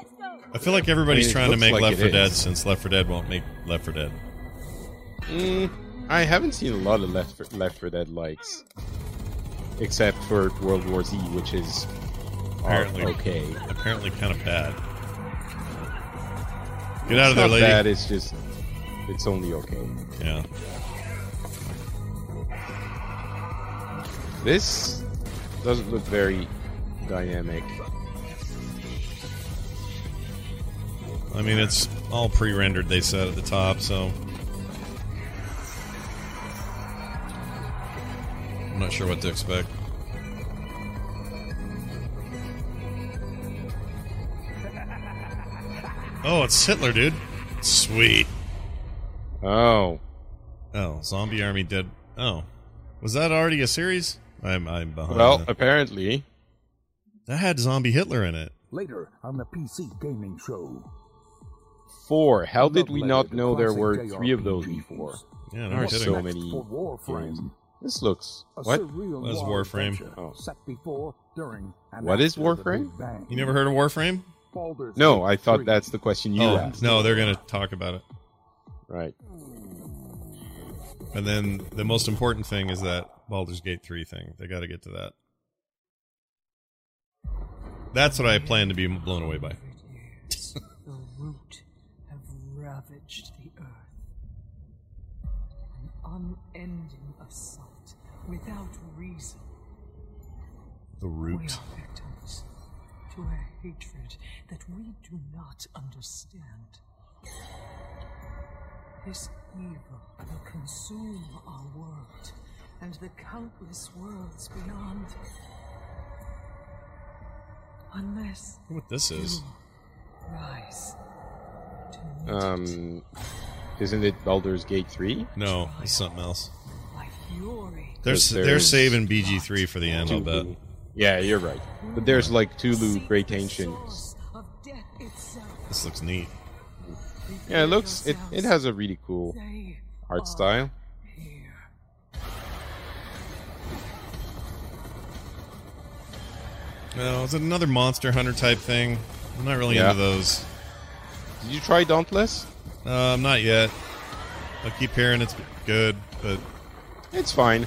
I feel like everybody's trying to make Left 4 Dead since Left 4 Dead won't make Left 4 Dead. I haven't seen a lot of Left 4 Dead likes. Except for World War Z, which is apparently kind of bad. Get out of there, lady. It's not bad, it's just, it's only okay. Yeah. This doesn't look very dynamic. I mean, it's all pre-rendered, they said at the top, so... I'm not sure what to expect. Oh, it's Hitler, dude. Sweet. Oh. Oh, Zombie Army Dead. Oh. Was that already a series? I'm behind. Well, apparently. That had Zombie Hitler in it. Later on the PC Gaming Show. 4. How did we not know there were 3 of those before? Yeah, there are so many. This looks... What? What is Warframe? Oh. What is Warframe? You never heard of Warframe? No, I thought that's the question you asked. No, they're going to talk about it. Right. And then the most important thing is that Baldur's Gate 3 thing. They got to get to that. That's what I plan to be blown away by. The root have ravaged the earth. An unending assault. Without reason. The root. We are victims to a hatred that we do not understand. This evil will consume our world and the countless worlds beyond. Unless what this is. Rise to meet it. Isn't it Baldur's Gate 3? No, it's something else. They're saving BG3 for the end, I'll bet. Yeah, you're right. But there's like Tulu, Great Ancients. This looks neat. Yeah, it has a really cool art style. No, is it another Monster Hunter type thing? I'm not really into those. Did you try Dauntless? Not yet. I keep hearing it's good, but... It's fine.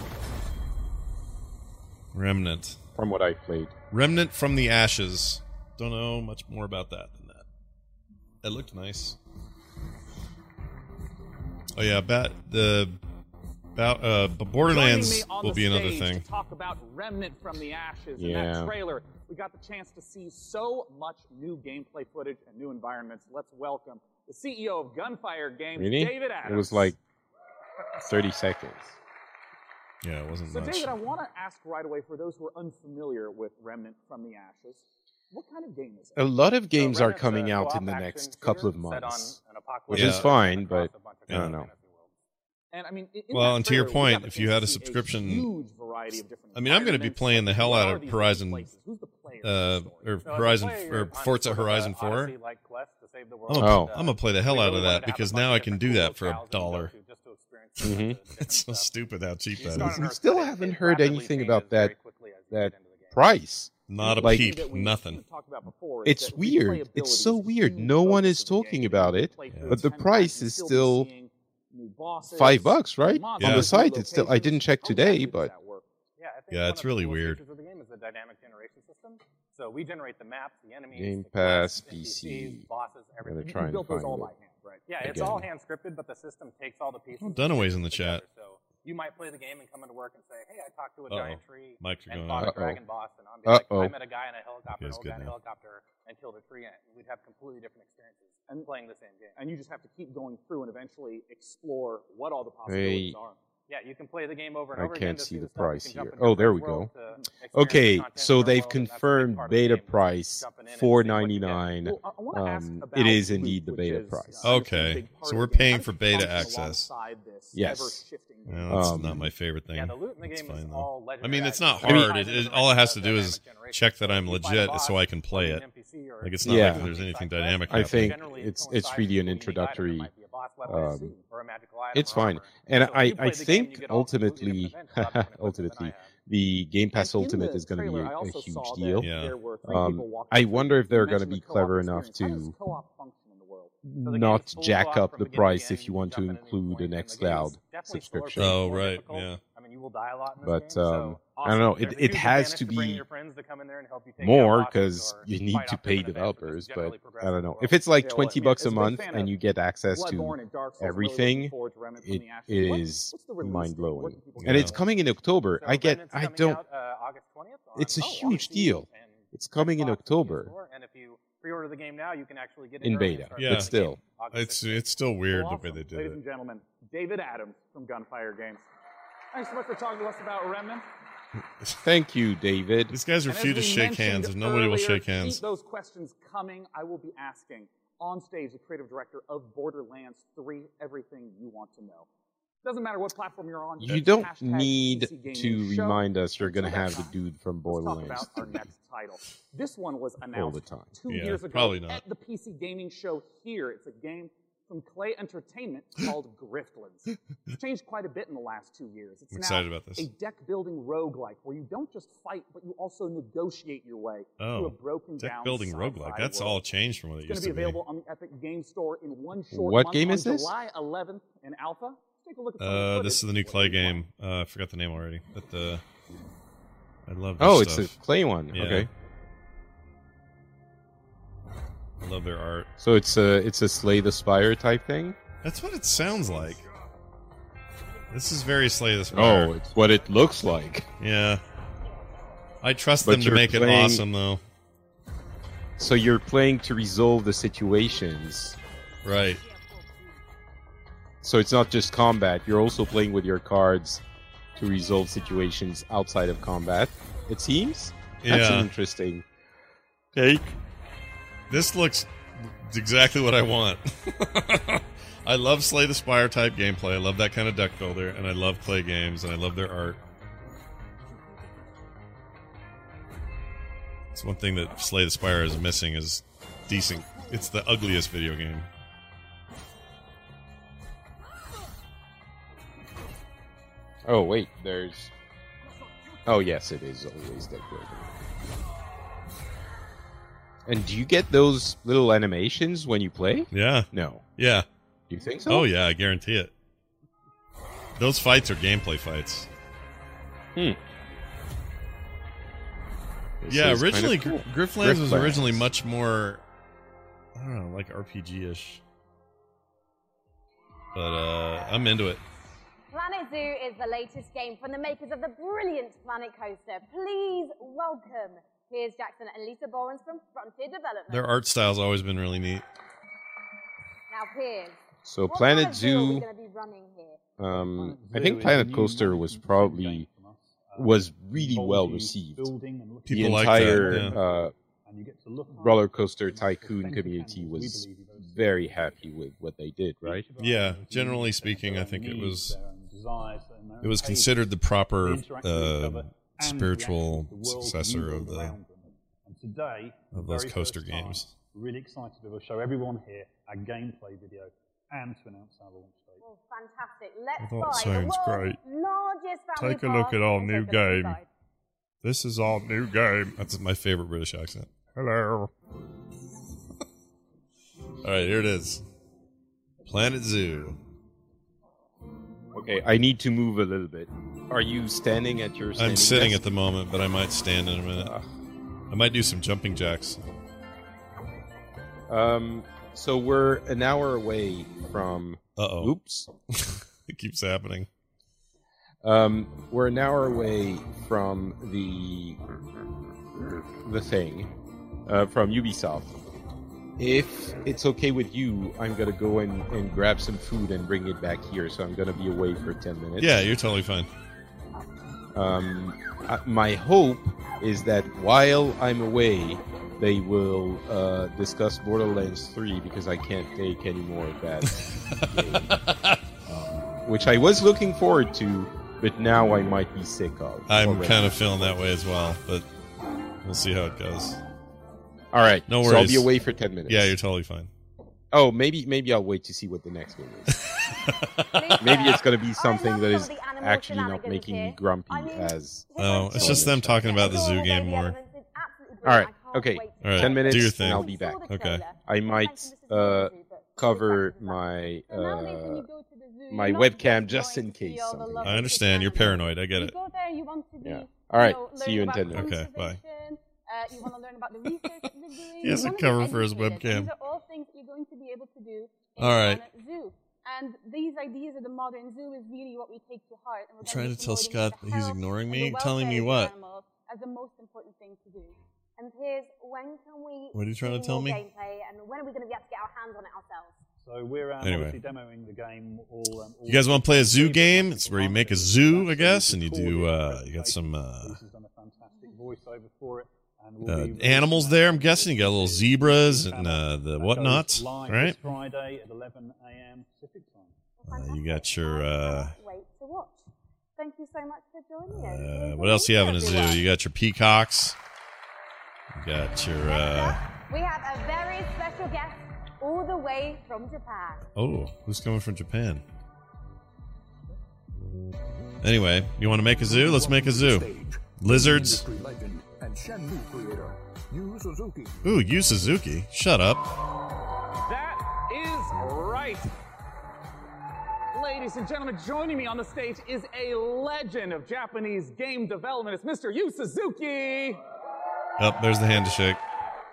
Remnant. From what I played. Remnant from the Ashes. Don't know much more about that than that. That looked nice. Oh yeah, Borderlands will be another thing. To talk about Remnant from the Ashes in that trailer. We got the chance to see so much new gameplay footage and new environments. Let's welcome the CEO of Gunfire Games, David Adams. It was like 30 seconds. Yeah, it wasn't much. So, David, I want to ask right away, for those who are unfamiliar with Remnant from the Ashes, what kind of game is it? A lot of games are coming out in the next couple of months, which is fine, but I don't know. And, I mean, well, and to your point, if you had a subscription... I mean, I'm going to be playing the hell out of Forza Horizon 4. I'm going to play the hell out of that, because now I can do that for $1. It's so stupid how cheap that is. We still haven't heard anything about that price. Not a peep, nothing. It's weird. It's so weird. No one is talking about it, but the price is still $5, right? Yeah. On the site, it's still. I didn't check today, but yeah, it's really weird. So we generate the map, the enemies, Game Pass, PC, bosses, everything. You build those all by hand. Right. Yeah, it's all hand scripted, but the system takes all the pieces. Dunaway's in the chat. So you might play the game and come into work and say, hey, I talked to a giant tree and fought a dragon boss, and I'll be like, I met a guy in a helicopter, and killed a tree, and we'd have completely different experiences and playing the same game. And you just have to keep going through and eventually explore what all the possibilities are. Yeah, you can play the game over and over again. I can't see the price here. Oh, there we go. Okay, so they've confirmed beta price $4.99. It is indeed the beta price. Okay, so we're paying for beta access. Yes. No, that's not my favorite thing. Yeah, the loot in the game is all legendary. I mean, it's not hard. It all it has to do is check that I'm legit so I can play it. Like, it's not like there's anything dynamic. I think it's really an introductory. It's fine. And I think ultimately, the Game Pass Ultimate is going to be a huge deal. Yeah. I wonder if they're going to be clever enough to not jack up the price if you want to include an XCloud subscription. Oh, right, yeah. You will die a lot in this game, so awesome. I don't know. It has to be more because you need to pay developers, but I don't know. If it's like $20 a month and you get access to everything, it is mind-blowing. And it's coming in October. It's a huge deal. It's coming in October. Pre-order the game now, you can actually get it in beta. Yeah, but still, it's still weird the way they did it. Ladies and gentlemen, David Adams from Gunfire Games. Thanks so much for talking to us about Remnant. Thank you, David. These guys refuse to shake hands. If nobody will shake hands. Keep those questions coming. I will be asking on stage the creative director of Borderlands 3 everything you want to know. Doesn't matter what platform you're on. You don't need to remind us you're going to have the dude from Borderlands. Let's talk about our next title. This one was announced 2 years ago at the PC Gaming Show here. It's a game from Klei Entertainment called Griftlands. It's changed quite a bit in the last 2 years. It's now a deck-building roguelike where you don't just fight, but you also negotiate your way through a broken-down deck-building roguelike. That's all changed from what it used to be. It's going to be available on the Epic Game Store in one short month. What game is this? July 11th in alpha. Take a look at this is the new Klei game. I forgot the name already. But I love this stuff. It's a Klei one. Yeah. Okay. I love their art. So it's a Slay the Spire type thing? That's what it sounds like. This is very Slay the Spire. Oh, it's what it looks like. Yeah. I trust them to make it awesome, though. So you're playing to resolve the situations. Right. So it's not just combat. You're also playing with your cards to resolve situations outside of combat, it seems? Yeah. That's an interesting take. This looks exactly what I want. I love Slay the Spire type gameplay. I love that kind of deck builder, and I love Klei games, and I love their art. It's one thing that Slay the Spire is missing is decent. It's the ugliest video game. Oh wait, there's. Oh yes, it is always deck builder. And do you get those little animations when you play? Yeah. No. Yeah. Do you think so? Oh, yeah, I guarantee it. Those fights are gameplay fights. Hmm. Yeah, originally, kind of cool. Griftlands was originally much more, I don't know, like RPG-ish. But I'm into it. Planet Zoo is the latest game from the makers of the brilliant Planet Coaster. Please welcome... Here's Jackson and Lisa Borens from Frontier Development. Their art style's always been really neat. Now, Piers. So, Planet Zoo. I think Planet Coaster was probably really well received. The entire roller coaster tycoon community was very happy with what they did, right? Yeah, generally speaking, I think it was considered the proper. Spiritual successor of those coaster games. Really excited to show everyone here a gameplay video and to announce our launch date. Well, fantastic! Take a look at our new game. This is our new game. That's my favorite British accent. Hello. All right, here it is. Planet Zoo. Okay, I need to move a little bit. Are you standing at your standing I'm sitting desk? At the moment, but I might stand in a minute. I might do some jumping jacks. So we're an hour away from... Uh-oh. Oops. It keeps happening. We're an hour away from the thing from Ubisoft. If it's okay with you, I'm going to go and grab some food and bring it back here, so I'm going to be away for 10 minutes. Yeah, you're totally fine. My hope is that while I'm away, they will discuss Borderlands 3, because I can't take any more of that game. Which I was looking forward to, but now I might be sick of. I'm kind of feeling that way as well, but we'll see how it goes. All right, no worries. So I'll be away for 10 minutes. Yeah, you're totally fine. Oh, maybe I'll wait to see what the next game is. Maybe it's going to be something that is actually not making me grumpy as... Oh, it's just them talking about the zoo game more. All right, okay. All right, 10 minutes, do your thing. And I'll be back. Okay. I might cover my my webcam just in case. Something. I understand. You're paranoid. I get it. Yeah. All right, see you in 10 minutes. Okay, bye. You want to learn about the research that they're doing. He has a cover for his webcam. These are all things you're going to be able to do in the zoo. And these ideas of the modern zoo is really what we take to heart. And I'm trying to tell Scott that he's ignoring me, telling me what? As the most important thing to do. And here's, when can we... What are you trying to tell me? Gameplay, and when are we going to be able to get our hands on it ourselves? So we're obviously demoing the game. You guys want to play a zoo game? It's where you make a zoo, I guess, and you do... you got some... voiceover for it. Animals there, I'm guessing. You got little zebras and the whatnots, right? Friday at 11 a.m. Pacific time. You got your... Thank you so much for joining us. What else do you have in a zoo? You got your peacocks. You got your... We have a very special guest all the way from Japan. Oh, who's coming from Japan? Anyway, you want to make a zoo? Let's make a zoo. Lizards. Shenmue creator, Yu Suzuki. Ooh, Yu Suzuki. Shut up. That is right. Ladies and gentlemen, joining me on the stage is a legend of Japanese game development. It's Mr. Yu Suzuki. Up, there's the hand to shake.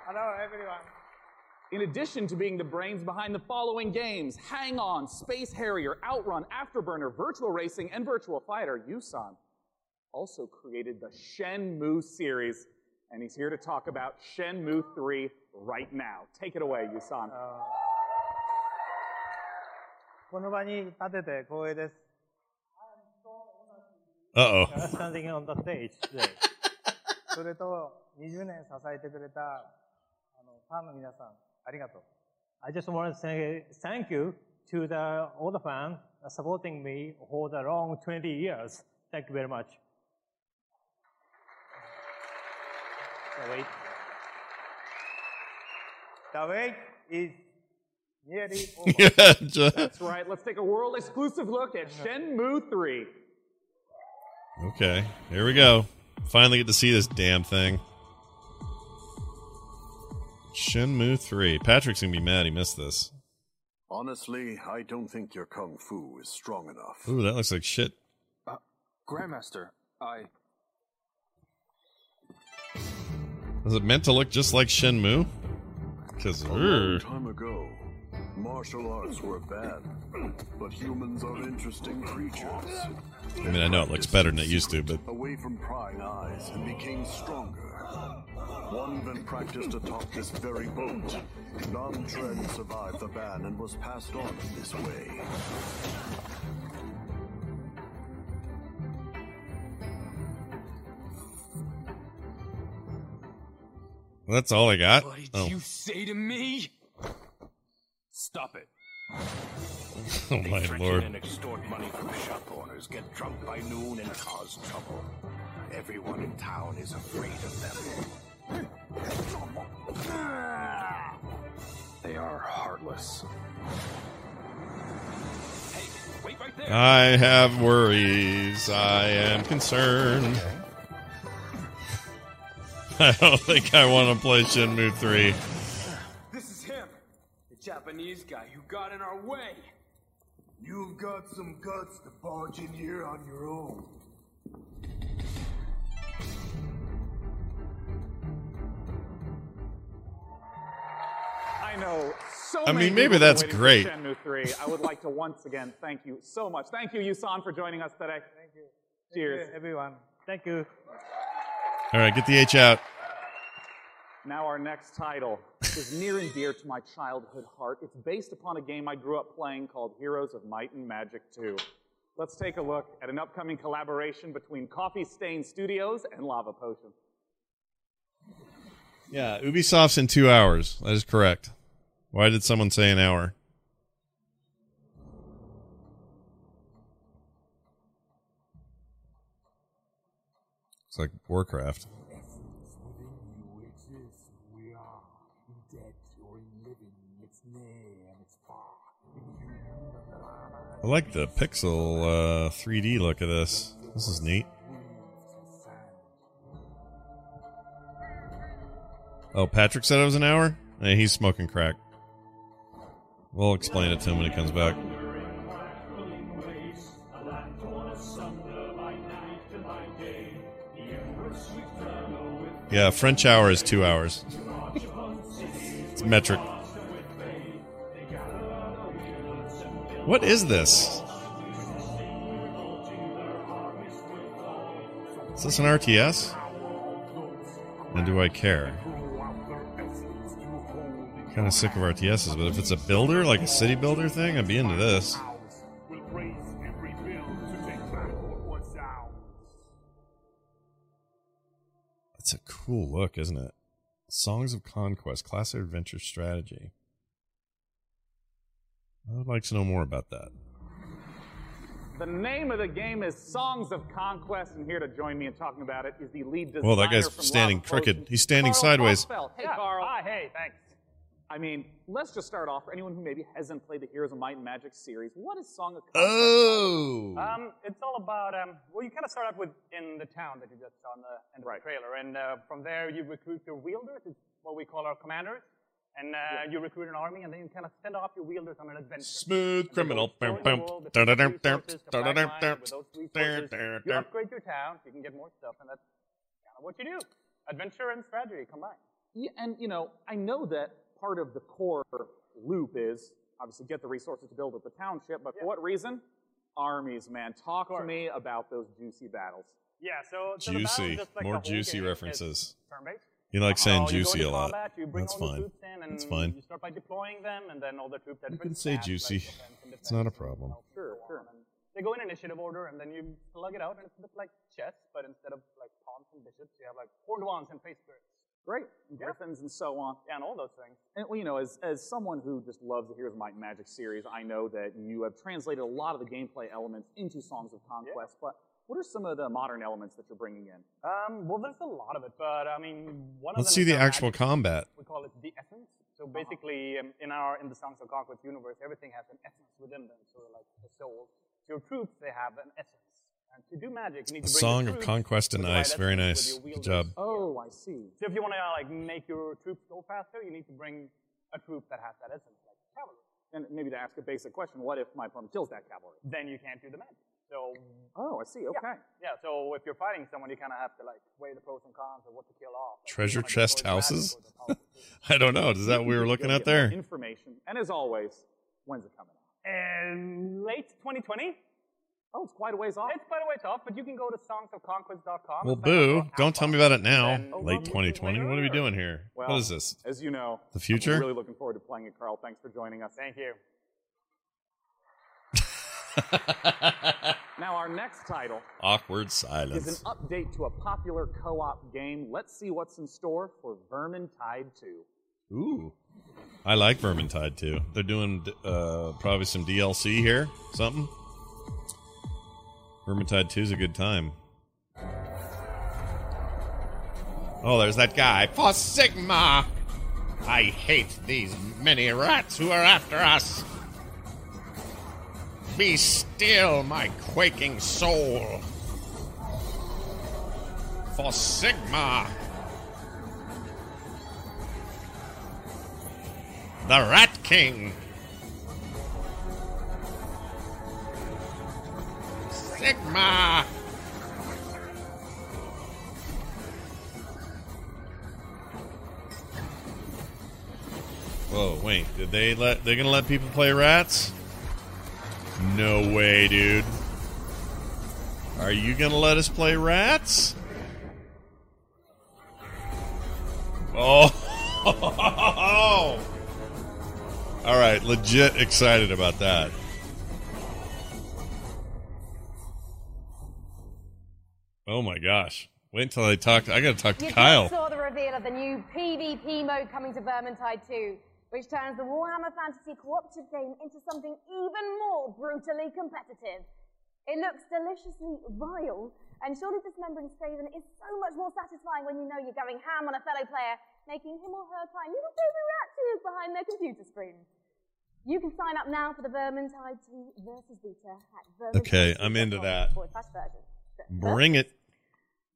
Hello, everyone. In addition to being the brains behind the following games, Hang On, Space Harrier, Outrun, Afterburner, Virtual Racing, and Virtual Fighter, Yu-san also created the Shenmue series, and he's here to talk about Shenmue 3 right now. Take it away, Yu-san. Uh-oh. Standing on the stage today. I just want to say thank you to all the fans supporting me for the long 20 years. Thank you very much. The wait. The wait is nearly over. That's right. Let's take a world-exclusive look at Shenmue 3. Okay, here we go. Finally get to see this damn thing. Shenmue 3. Patrick's going to be mad he missed this. Honestly, I don't think your kung fu is strong enough. Ooh, that looks like shit. Grandmaster, Was it meant to look just like Shenmue? Because a long time ago, martial arts were bad, but humans are interesting creatures. I mean, I know it looks better than it used to, but away from prying eyes and became stronger. One even practiced atop this very boat. Namtren survived the ban and was passed on in this way. That's all I got. What did you say to me? Stop it. Oh my lord. And extort money from shop owners, get drunk by noon and cause trouble. Everyone in town is afraid of them. They are heartless. Hey, wait right there. I have worries. I am concerned. I don't think I want to play Shenmue 3. This is him, the Japanese guy who got in our way. You've got some guts to barge in here on your own. I know so many. I mean, maybe that's great. Shenmue 3. I would like to once again thank you so much. Thank you, Yu-san, for joining us today. Thank you. Cheers. Thank you, everyone. Thank you. All right, get the H out. Now our next title is near and dear to my childhood heart. It's based upon a game I grew up playing called Heroes of Might and Magic 2. Let's take a look at an upcoming collaboration between Coffee Stain Studios and Lava Potion. Yeah, Ubisoft's in 2 hours. That is correct. Why did someone say an hour? It's like Warcraft. I like the pixel 3D look of this. This is neat. Oh, Patrick said it was an hour? Hey, he's smoking crack. We'll explain it to him when he comes back. Yeah, French hour is 2 hours. It's metric. What is this? Is this an RTS? And do I care? I'm kind of sick of RTSs, but if it's a builder, like a city builder thing, I'd be into this. It's a cool look, isn't it? Songs of Conquest, classic adventure strategy. I would like to know more about that. The name of the game is Songs of Conquest, and here to join me in talking about it is the lead designer. Well, that guy's standing crooked. He's standing sideways. Hey, Carl. Hi, hey, thanks. I mean, let's just start off. For anyone who maybe hasn't played the Heroes of Might and Magic series, what is Song of Conquest? Oh! It's all about, well, you kind of start out with in the town that you just saw on the end of the trailer, and from there you recruit your wielders, it's what we call our commanders. And you recruit an army, and then you kind of send off your wielders on an adventure. Smooth criminal. You upgrade your town, you can get more stuff, and that's kind of what you do. Adventure and strategy combined. Yeah, and, you know, I know that part of the core loop is, obviously, get the resources to build up the township, but for what reason? Armies, man. Talk to me about those juicy battles. Yeah, so juicy. Just like more juicy references. Turn-based. You like saying juicy a lot. That's fine. That's fine. You can say juicy. It's not a problem. Sure, sure. They go in initiative order, and then you plug it out, and it's a bit like chess, but instead of like pawns and bishops, you have like cordons and face spirits. Great. And griffins and so on. Yeah, and all those things. And, you know, as someone who just loves the Heroes of Might and Magic series, I know that you have translated a lot of the gameplay elements into Songs of Conquest, but what are some of the modern elements that you're bringing in? Well, there's a lot of it, but I mean, one of them is the actual combat. We call it the essence. So basically, in the Songs of Conquest universe, everything has an essence within them. So like the souls, your troops, they have an essence. And to do magic, you need to bring Song of Conquest and Ice. Very nice. Good job. Oh, I see. So if you want to like make your troops go faster, you need to bring a troop that has that essence, like cavalry. And maybe to ask a basic question, what if my opponent kills that cavalry? Then you can't do the magic. So, oh, I see. Okay. Yeah. So if you're fighting someone, you kind of have to like weigh the pros and cons of what to kill off. Treasure chest houses? I don't know. Is that what we were looking at there? Information. And as always, when's it coming out? Late 2020. Oh, it's quite a ways off. It's quite a ways off, but you can go to songsofconquest.com. Well, boo! Don't tell me about it now. Late 2020. What are we doing here? Well, what is this? As you know, the future. I'm really looking forward to playing it, Carl. Thanks for joining us. Thank you. Now our next title Awkward Silence is an update to a popular co-op game. Let's see what's in store for Vermintide 2. Ooh. I like Vermintide 2. They're doing probably some DLC here, something. Vermintide 2 is a good time. Oh, there's that guy. For Sigma! I hate these many rats who are after us. Be still, my quaking soul. For Sigma. The Rat King. Sigma. Whoa, wait. Did they let... They're gonna let people play rats? No way, dude. Are you gonna let us play rats? Oh! Alright, legit excited about that. Oh my gosh. Wait until I talk to, I gotta talk to Kyle. You saw the reveal of the new PvP mode coming to Vermintide 2, which turns the Warhammer Fantasy cooperative game into something even more brutally competitive. It looks deliciously vile, and surely dismembering Skaven is so much more satisfying when you know you're going ham on a fellow player, making him or her cry little baby rats behind their computer screen. You can sign up now for the Vermintide 2 versus Beta at Vermintide. Okay, I'm into that. Bring it.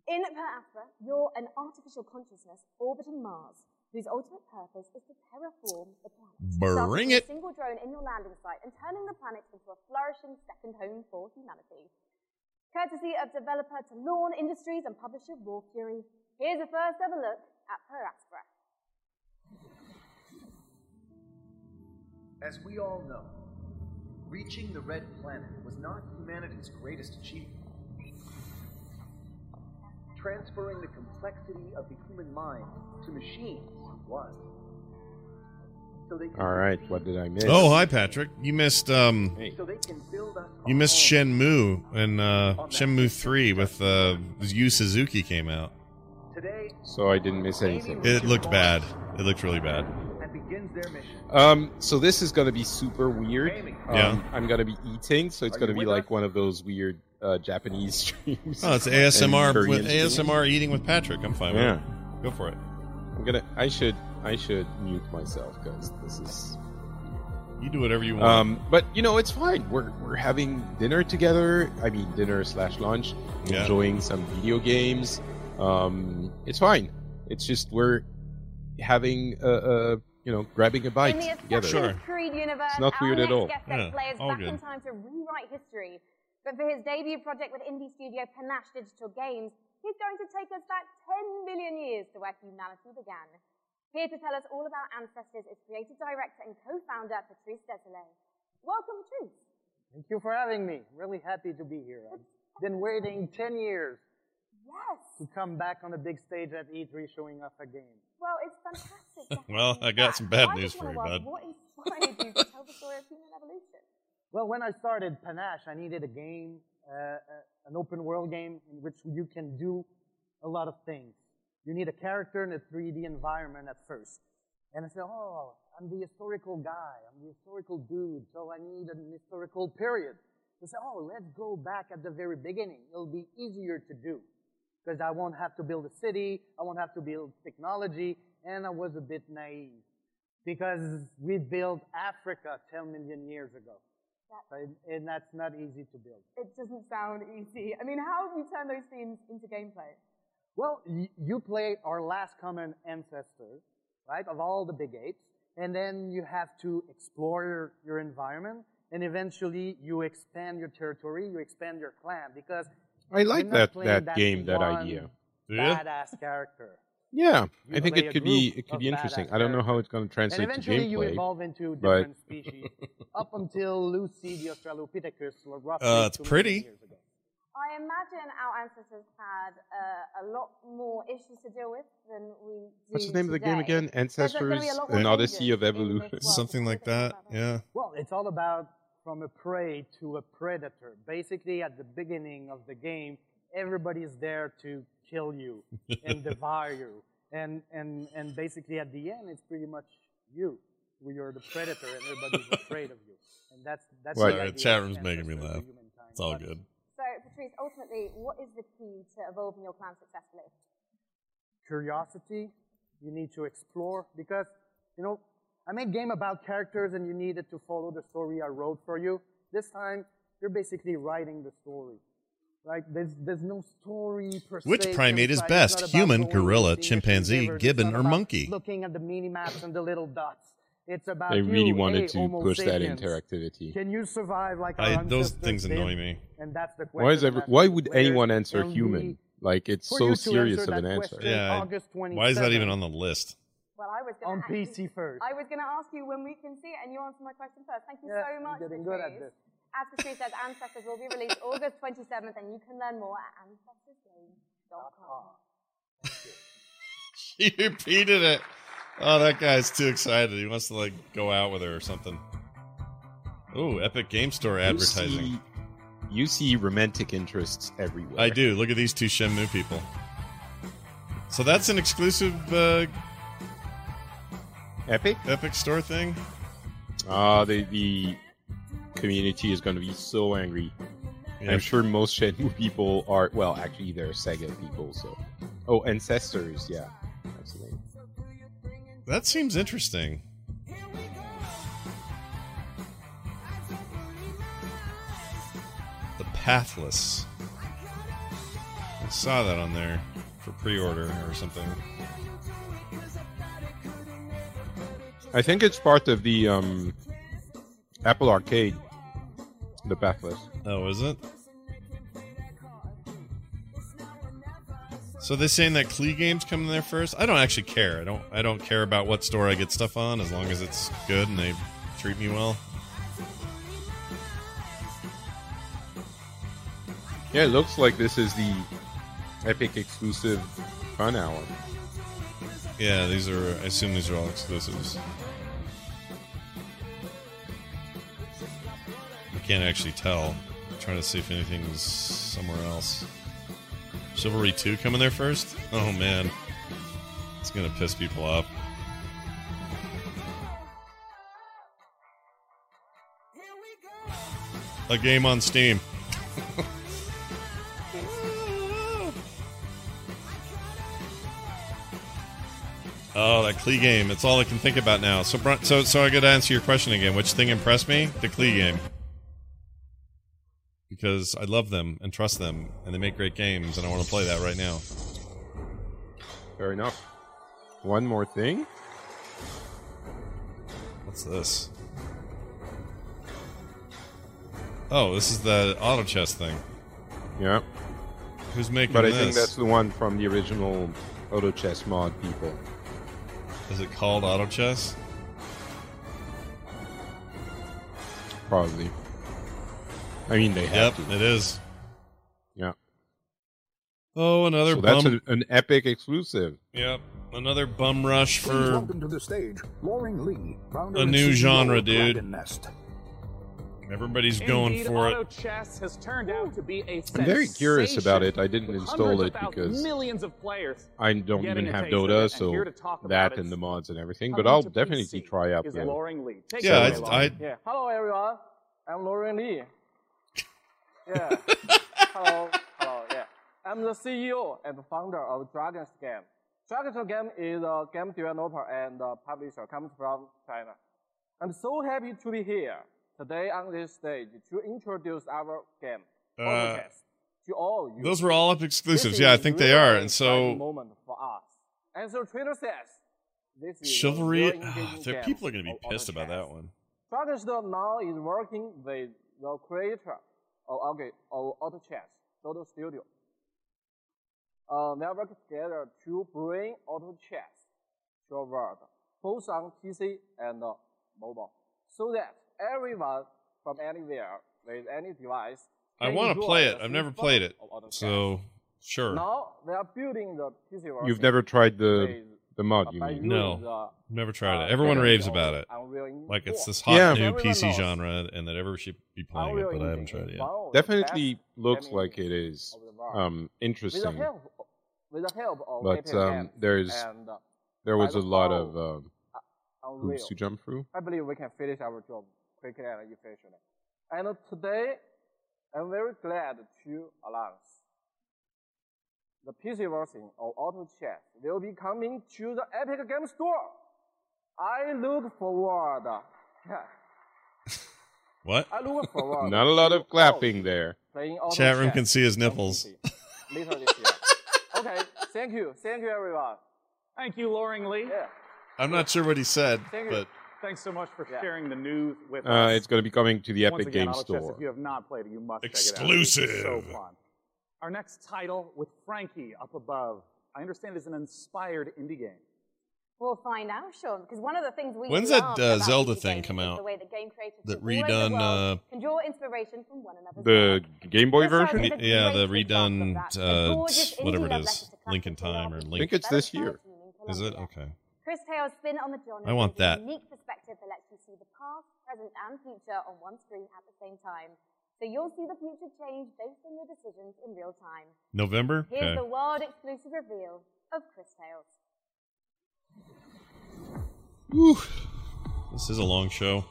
In Parappa, you're an artificial consciousness orbiting Mars, whose ultimate purpose is to terraform the planet. Bring it! A single drone in your landing site and turning the planet into a flourishing second home for humanity. Courtesy of developer to Lawn Industries and publisher War Fury, here's a first ever look at Parappa. As we all know, reaching the Red Planet was not humanity's greatest achievement. Transferring the complexity of the human mind to machines was. So they All right, what did I miss? Oh, hi Patrick. You missed you missed Shenmue and Shenmue 3 with Yu Suzuki came out. Today, so I didn't miss anything. It looked bad. It looked really bad. So this is going to be super weird. Yeah. I'm going to be eating, so it's going to be like one of those weird Japanese streams. Oh, it's ASMR with ASMR eating with Patrick. I'm fine with it. Go for it. I should mute myself because this is. You do whatever you want. But you know it's fine. We're having dinner together. I mean dinner/lunch. Yeah. Enjoying some video games. It's fine. It's just we're having grabbing a bite together. Sure. It's not weird at all. Yeah, all good. In time to rewrite history. But for his debut project with indie studio Panache Digital Games, he's going to take us back 10 million years to where humanity began. Here to tell us all about ancestors is creative director and co-founder Patrice Désilets. Welcome, Patrice. Thank you for having me. Really happy to be here. I've been waiting 10 years to come back on the big stage at E3 showing off a game. Well, it's fantastic. Well, I got some bad news for you, bud. What inspired you to tell the story of human evolution? Well, when I started Panache, I needed a game, an open-world game in which you can do a lot of things. You need a character in a 3D environment at first. And I said, oh, I'm the historical guy. I'm the historical dude, so I need an historical period. They said, oh, let's go back at the very beginning. It'll be easier to do because I won't have to build a city. I won't have to build technology. And I was a bit naive because we built Africa 10 million years ago. And that's not easy to build. It doesn't sound easy. I mean, how have you turned those themes into gameplay? Well, you play our last common ancestor, right, of all the big apes, and then you have to explore your environment, and eventually you expand your territory, you expand your clan, because I like that game, that idea. Badass character. Yeah, I think it could be interesting. I don't know how it's going to translate to gameplay. You evolve into different species up until Lucy the Australopithecus roughly 2 million years ago. I imagine our ancestors had a lot more issues to deal with than we do. What's the name of the game again? Ancestors, an Odyssey of Evolution, something like that. Yeah. Well, it's all about from a prey to a predator. Basically, at the beginning of the game, everybody's there to kill you and devour you, and basically at the end it's pretty much you. You're the predator, and everybody's afraid of you, and that's. Right, the chat room's making me laugh. It's all good. So, Patrice, ultimately, what is the key to evolving your clan successfully? Curiosity. You need to explore because I made a game about characters, and you needed to follow the story I wrote for you. This time, you're basically writing the story. Like, there's no story per se. Which primate is best? Human, gorilla, chimpanzee, gibbon, or monkey? Looking at the mini-maps and the little dots. It's about they really wanted to push that interactivity. Can you survive like those things annoy me. And that's the question. Why would anyone answer human? Like, it's so serious of an answer. Yeah, why is that even on the list? Well, I was going to ask you when we can see it, and you answered my question first. Thank you so much. Getting good at this. As Patrice says, Ancestors will be released August 27th, and you can learn more at AncestorsGames.com. She repeated it. Oh, that guy's too excited. He wants to, like, go out with her or something. Ooh, Epic Game Store advertising. You see romantic interests everywhere. I do. Look at these two Shenmue people. So that's an exclusive Epic Store thing? The community is going to be so angry. Yeah. I'm sure most Shenmue people are... Well, actually, they're Sega people, so... Oh, Ancestors, yeah. Absolutely. That seems interesting. The Pathless. I saw that on there for pre-order or something. I think it's part of the Apple Arcade. The Pathless. Oh, is it? So they're saying that Klei games come in there first? I don't actually care. I don't care about what store I get stuff on as long as it's good and they treat me well. Yeah, it looks like this is the Epic exclusive fun hour. Yeah, these are... I assume these are all exclusives. I can't actually tell. I'm trying to see if anything is somewhere else. Chivalry 2 coming there first? Oh, man. It's gonna piss people off. A game on Steam. Oh, that Klei game. It's all I can think about now. So I gotta answer your question again. Which thing impressed me? The Klei game. Because I love them and trust them, and they make great games, and I want to play that right now. Fair enough. One more thing. What's this? Oh, this is the auto chess thing. Yeah. Who's making this? But I think that's the one from the original auto chess mod people. Is it called Auto Chess? Probably. I mean, they have to. It is. Yeah. Oh, another so bum... that's an Epic exclusive. Yep. Another bum rush for... Welcome to the stage, Loring Lee, a new genre, dude. Everybody's going for it. Chess has turned out to be a I'm very curious about it. I didn't install it because millions of players I don't even have Dota, so that and the mods and everything. But I'll definitely try out them. Yeah. Hello, everyone. I'm Loring Lee. Yeah. Hello. Yeah. I'm the CEO and founder of Dragon's Game. Dragon's Game is a game developer and publisher comes from China. I'm so happy to be here today on this stage to introduce our game to all you. Those were all up exclusives. Yeah, I think really they are. And so moment for us. And so Twitter says this is Chivalry. People are going to be pissed about that one. Dragon's Game now is working with the creator of Auto Chess Dodo Studio. They work together to bring Auto Chess to the world, both on PC and mobile, so that everyone from anywhere with any device. I want to play it. I've never played it, so sure. Now they are building the PC version. You've never tried the mod, you mean? No, never tried it. Everyone raves about it, like it's this hot new PC genre, and that everyone should be playing it. But I haven't tried it yet. Definitely looks like it is interesting, but there was a lot of hoops to jump through. I believe we can finish our job quickly and efficiently. And today, I'm very glad to announce the PC version of Auto Chess will be coming to the Epic Game Store. I look forward. What? I look forward. Not a lot of clapping there. Chat room can see his nipples. Later this year. Okay, thank you. Thank you, everyone. Thank you, Loring Lee. Yeah. I'm not sure what he said, but... Thanks so much for sharing the news with us. It's going to be coming to the Epic Game Store. Just, if you have not played it, you must check it out. Exclusive! So fun. Our next title, With Frankie Up Above, I understand is an inspired indie game. We'll find out, Sean, because one of the things we when's that Zelda thing come out? The way that game creators that redone can draw inspiration from one another. The Game Boy version? Yeah, the redone whatever it is, Link in Time or Link. I think it's this year. Is it? Okay. Chris Tale's spin on the genre. I want that. Unique perspective that lets you see the past, present, and future on one screen at the same time. So you'll see the future change based on your decisions in real time. November? Here's the world-exclusive reveal of Chris Tales. Whew. This is a long show.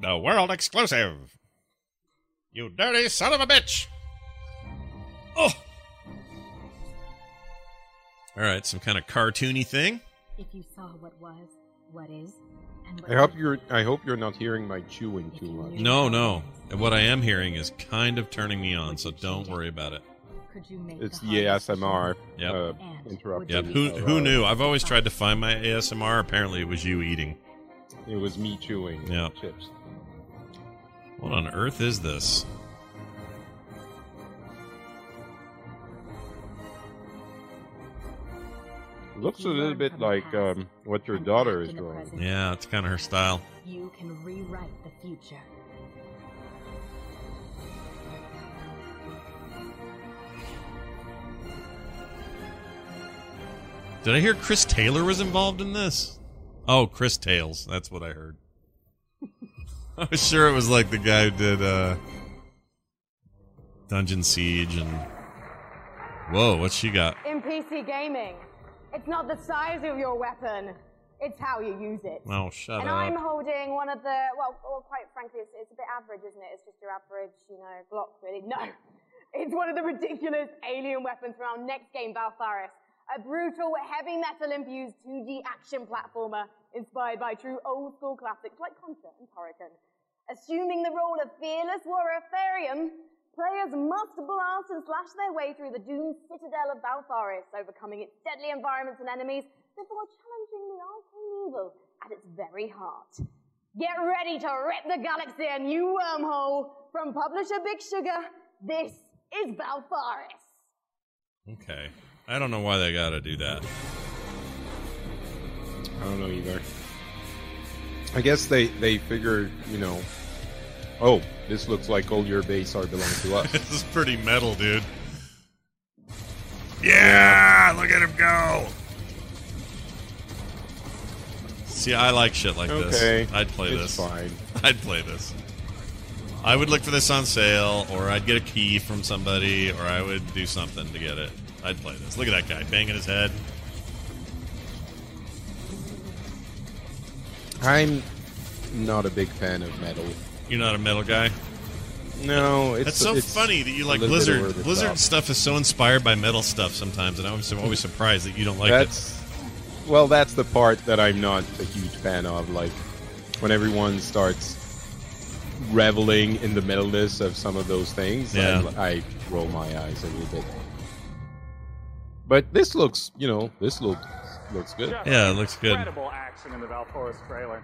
The world-exclusive! You dirty son of a bitch! Oh! Alright, some kind of cartoony thing. If you saw what was, what is... I hope you're not hearing my chewing too much. No, no. What I am hearing is kind of turning me on, so don't worry about it. It's the ASMR interruption. Yep. Who knew? I've always tried to find my ASMR. Apparently, it was you eating. It was me chewing chips. What on earth is this? Looks a little bit like what your daughter is drawing. Yeah, it's kind of her style. You can rewrite the future. Did I hear Chris Taylor was involved in this? Oh, Chris Tales. That's what I heard. I was sure it was like the guy who did Dungeon Siege and... Whoa, what's she got? In PC Gaming. It's not the size of your weapon, it's how you use it. Oh, shut up. And I'm holding one of the, well quite frankly, it's a bit average, isn't it? It's just your average, you know, Glock, really. No, it's one of the ridiculous alien weapons from our next game, Valfaris. A brutal, heavy metal infused 2D action platformer inspired by true old school classics like Contra and Torrican. Assuming the role of fearless warrior Therium, players must blast and slash their way through the doomed citadel of Valfaris, overcoming its deadly environments and enemies before challenging the arcane evil at its very heart. Get ready to rip the galaxy a new wormhole from publisher Big Sugar. This is Valfaris. Okay. I don't know why they gotta do that. I don't know either. I guess they figured, you know... Oh, this looks like all your base art belongs to us. This is pretty metal, dude. Yeah! Look at him go! See, I like shit like this. I'd play this. Fine. I'd play this. I would look for this on sale, or I'd get a key from somebody, or I would do something to get it. I'd play this. Look at that guy banging his head. I'm not a big fan of metal. You're not a metal guy? No, it's... That's so it's funny that you like Blizzard. Blizzard stuff is so inspired by metal stuff sometimes, and I'm always surprised that you don't like it. Well, that's the part that I'm not a huge fan of. Like, when everyone starts reveling in the metalness of some of those things, I roll my eyes a little bit. But this looks, you know, this looks good. Yeah, it looks good. Incredible action in the Valfaris trailer.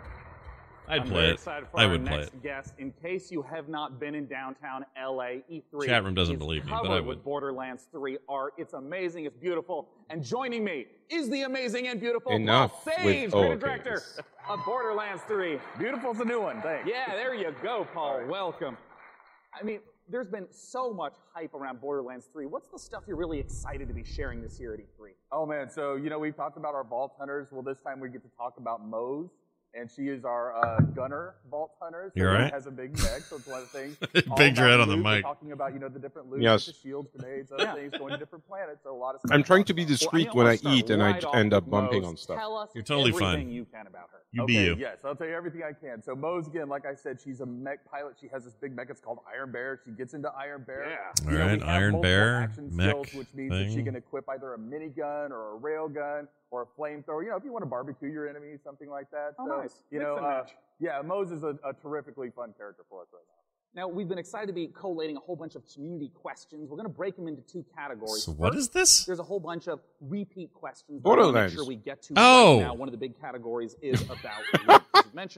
I'd play it. I would play it. Guest, in case you have not been in downtown LA, E3 chatroom doesn't believe me, but I would. Borderlands 3 art. It's amazing. It's beautiful. And joining me is the amazing and beautiful Paul Sage, creative director of Borderlands 3. Beautiful's a new one. Thanks. Yeah, there you go, Paul. Welcome. I mean, there's been so much hype around Borderlands 3. What's the stuff you're really excited to be sharing this year at E3? Oh man, so you know we've talked about our vault hunters. Well, this time we get to talk about Moe's. And she is our gunner vault hunter. So she has a big neck, so it's one of the things. Big dread on the mic. Talking about, you know, the different loot, the shields, grenades, other things, going to different planets. So a lot of stuff. I'm trying to be discreet when I eat, and I end up bumping on stuff. Tell us everything you can about her. You be you. Yes, I'll tell you everything I can. So Moe's, again, like I said, she's a mech pilot. She has this big mech. It's called Iron Bear. She gets into Iron Bear. Yeah. All right, Iron Bear mech skills, which means that she can equip either a minigun or a railgun or a flamethrower, you know, if you want to barbecue your enemies, something like that. Oh, so, nice. You know, yeah, Moe's is a terrifically fun character for us right now. Now, we've been excited to be collating a whole bunch of community questions. We're going to break them into two categories. So what is this? There's a whole bunch of repeat questions. Borderlands. Sure we get to right now. One of the big categories is about...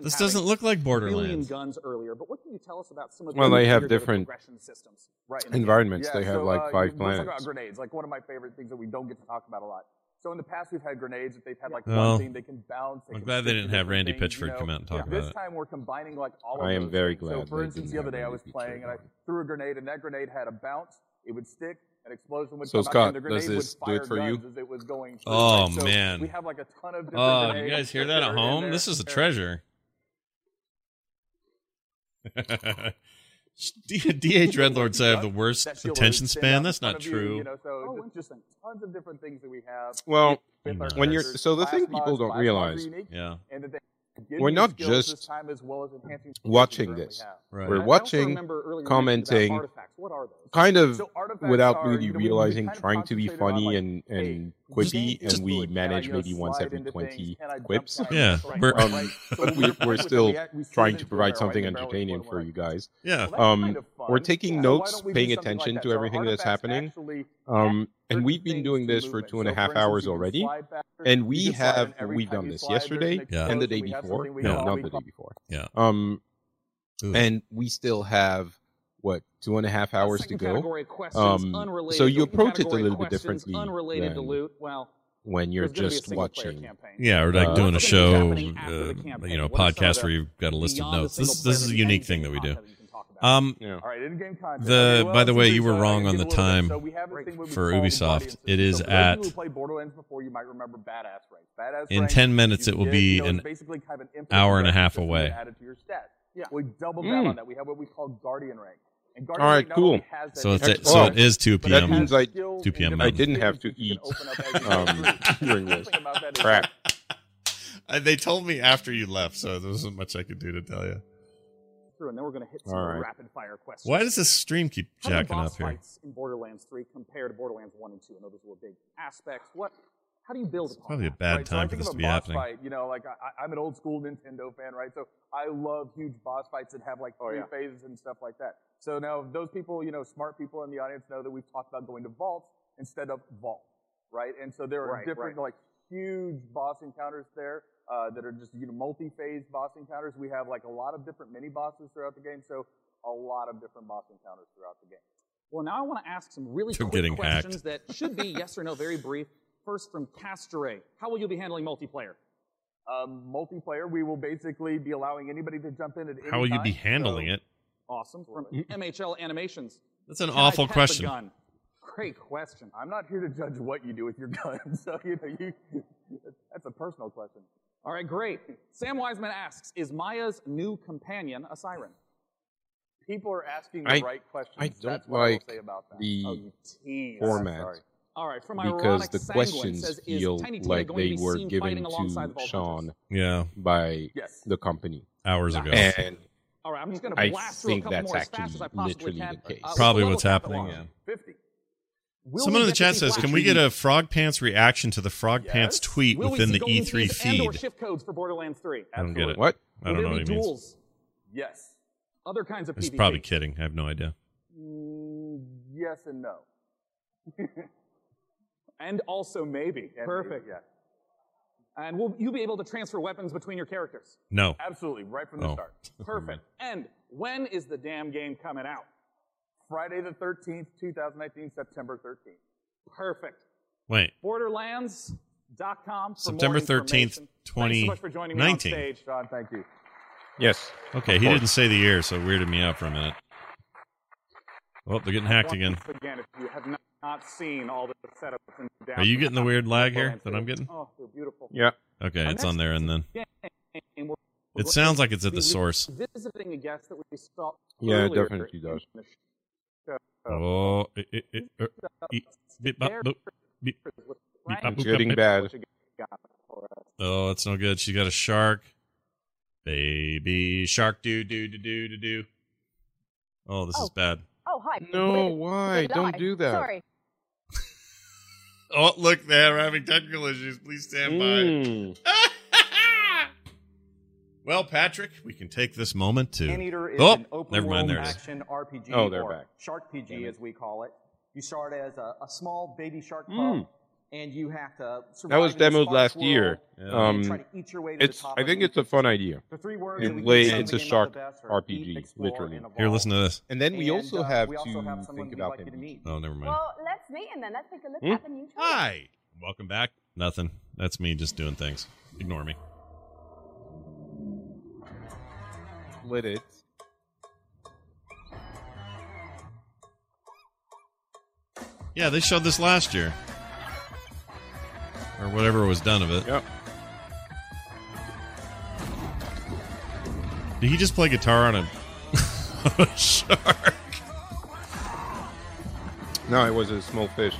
This doesn't look like Borderlands. Guns earlier, but what can you tell us about some of the well, they have different systems, right, in the environments. Yeah, they have like 5 planets. Let's talk about grenades, like one of my favorite things that we don't get to talk about a lot. So in the past, we've had grenades. If they've had like one thing, they can bounce. I'm glad they didn't have Randy Pitchford come out and talk about it. This time, we're combining like all of them. I am very glad. So for instance, the other day I was playing and I threw a grenade, and that grenade had a bounce. It would stick. An explosion would come out, and the grenade would fire guns as it was going through. Oh, man. We have like a ton of different grenades. You guys hear that at home? This is a treasure. D.H. Redlord said I have the worst attention span. That's not true. You know, so just tons of different things that we have. Well, when you're... So the thing people don't realize... Yeah. We're not just watching this. Right. We're watching, commenting, kind of without really realizing, trying to be funny and quippy, and we manage maybe once every 20 quips. Yeah, but we're still trying to provide something entertaining for you guys. Yeah, we're taking notes, paying attention to everything that's happening. And we've been doing this for 2.5 hours already, and we've done this yesterday and the day before. No, not the day before. Yeah. And we still have 2.5 hours to go. So you approach it a little bit differently when you're just watching. Yeah, or like doing a show, a podcast where you've got a list of notes. This is a unique thing that we do. By the way, you were wrong on the time for Ubisoft. It is at in 10 minutes. It will be an hour and a half away. We double down on that. We have what we call Guardian rank. All right, cool. So it is 2 p.m. That means 2 p.m. I didn't have to eat during this. Crap. They told me after you left, so there wasn't much I could do to tell you. And then we're going to hit some rapid-fire questions. Why does this stream keep jacking up here? How do boss fights in Borderlands 3 compare to Borderlands 1 and 2? I know those were big aspects. How do you build upon that? Probably a bad time for this to be happening. Fight, like I'm an old-school Nintendo fan, right? So I love huge boss fights that have like three phases and stuff like that. So now those people, smart people in the audience know that we've talked about going to vaults instead of vault, right? And so there are different like huge boss encounters there. That are just multi-phase boss encounters. We have like a lot of different mini bosses throughout the game, so a lot of different boss encounters throughout the game. Well, now I want to ask some really quick questions that should be yes or no, very brief. First from Castore, how will you be handling multiplayer? Multiplayer, we will basically be allowing anybody to jump in at any time. How will you be handling it? Awesome. From MHL Animations. That's an awful question. Great question. I'm not here to judge what you do with your gun, so that's a personal question. All right, great. Sam Wiseman asks, is Maya's new companion a siren? People are asking the right questions. I don't That's what like I will say about that. The format. All right, from because the questions says, feel like they were given to Sean by the company hours ago. And all right, I'm just going to blast through a couple more as fast as I possibly can. I think that's actually literally the case. Probably what's happening, yeah. 50. Someone in the chat says, can we get a Frog Pants reaction to the Frog Pants tweet within the E3 feed? Or shift codes for Borderlands 3? I don't get it. What? I don't know what he means. Yes. Other kinds of PvP. He's probably kidding. I have no idea. Yes and no. And also maybe. Perfect. Yeah. And will you be able to transfer weapons between your characters? No. Absolutely. Right from the start. Perfect. And when is the damn game coming out? Friday the 13th, 2019, September 13th. Perfect. Wait. Borderlands.com. September 13th, 2019. Thanks so much for joining me on stage, Sean. Thank you. Yes. Okay, he didn't say the year, so it weirded me out for a minute. Oh, they're getting hacked again. If you have not seen all the setups and downloads. Are you getting the weird lag here that I'm getting? Oh, they're beautiful. Yeah. Okay, it's on there and then. It sounds like it's at the source. Visiting a guest that we saw earlier. Yeah, it definitely does. Oh, it's getting bad. Oh, it's no good. She got a shark. Baby shark, do. Oh, this is bad. Oh, hi. No, why? Don't do that. Sorry. Oh, look, they're having technical issues. Please stand by. Well, Patrick, we can take this moment to... Anteater is an open-world action RPG, or Shark PG, as we call it. You start as a small baby shark pup, and you have to survive. That was demoed last year. I think it's a fun idea. It's a shark RPG, literally. Here, listen to this. And then we also have to think about... Oh, never mind. Well, let's meet, and then let's take a look at the new trailer. Hi! Welcome back. Nothing. That's me just doing things. Ignore me. Split it. Yeah, they showed this last year. Or whatever was done of it. Yep. Did he just play guitar on a shark? No, it was a small fish.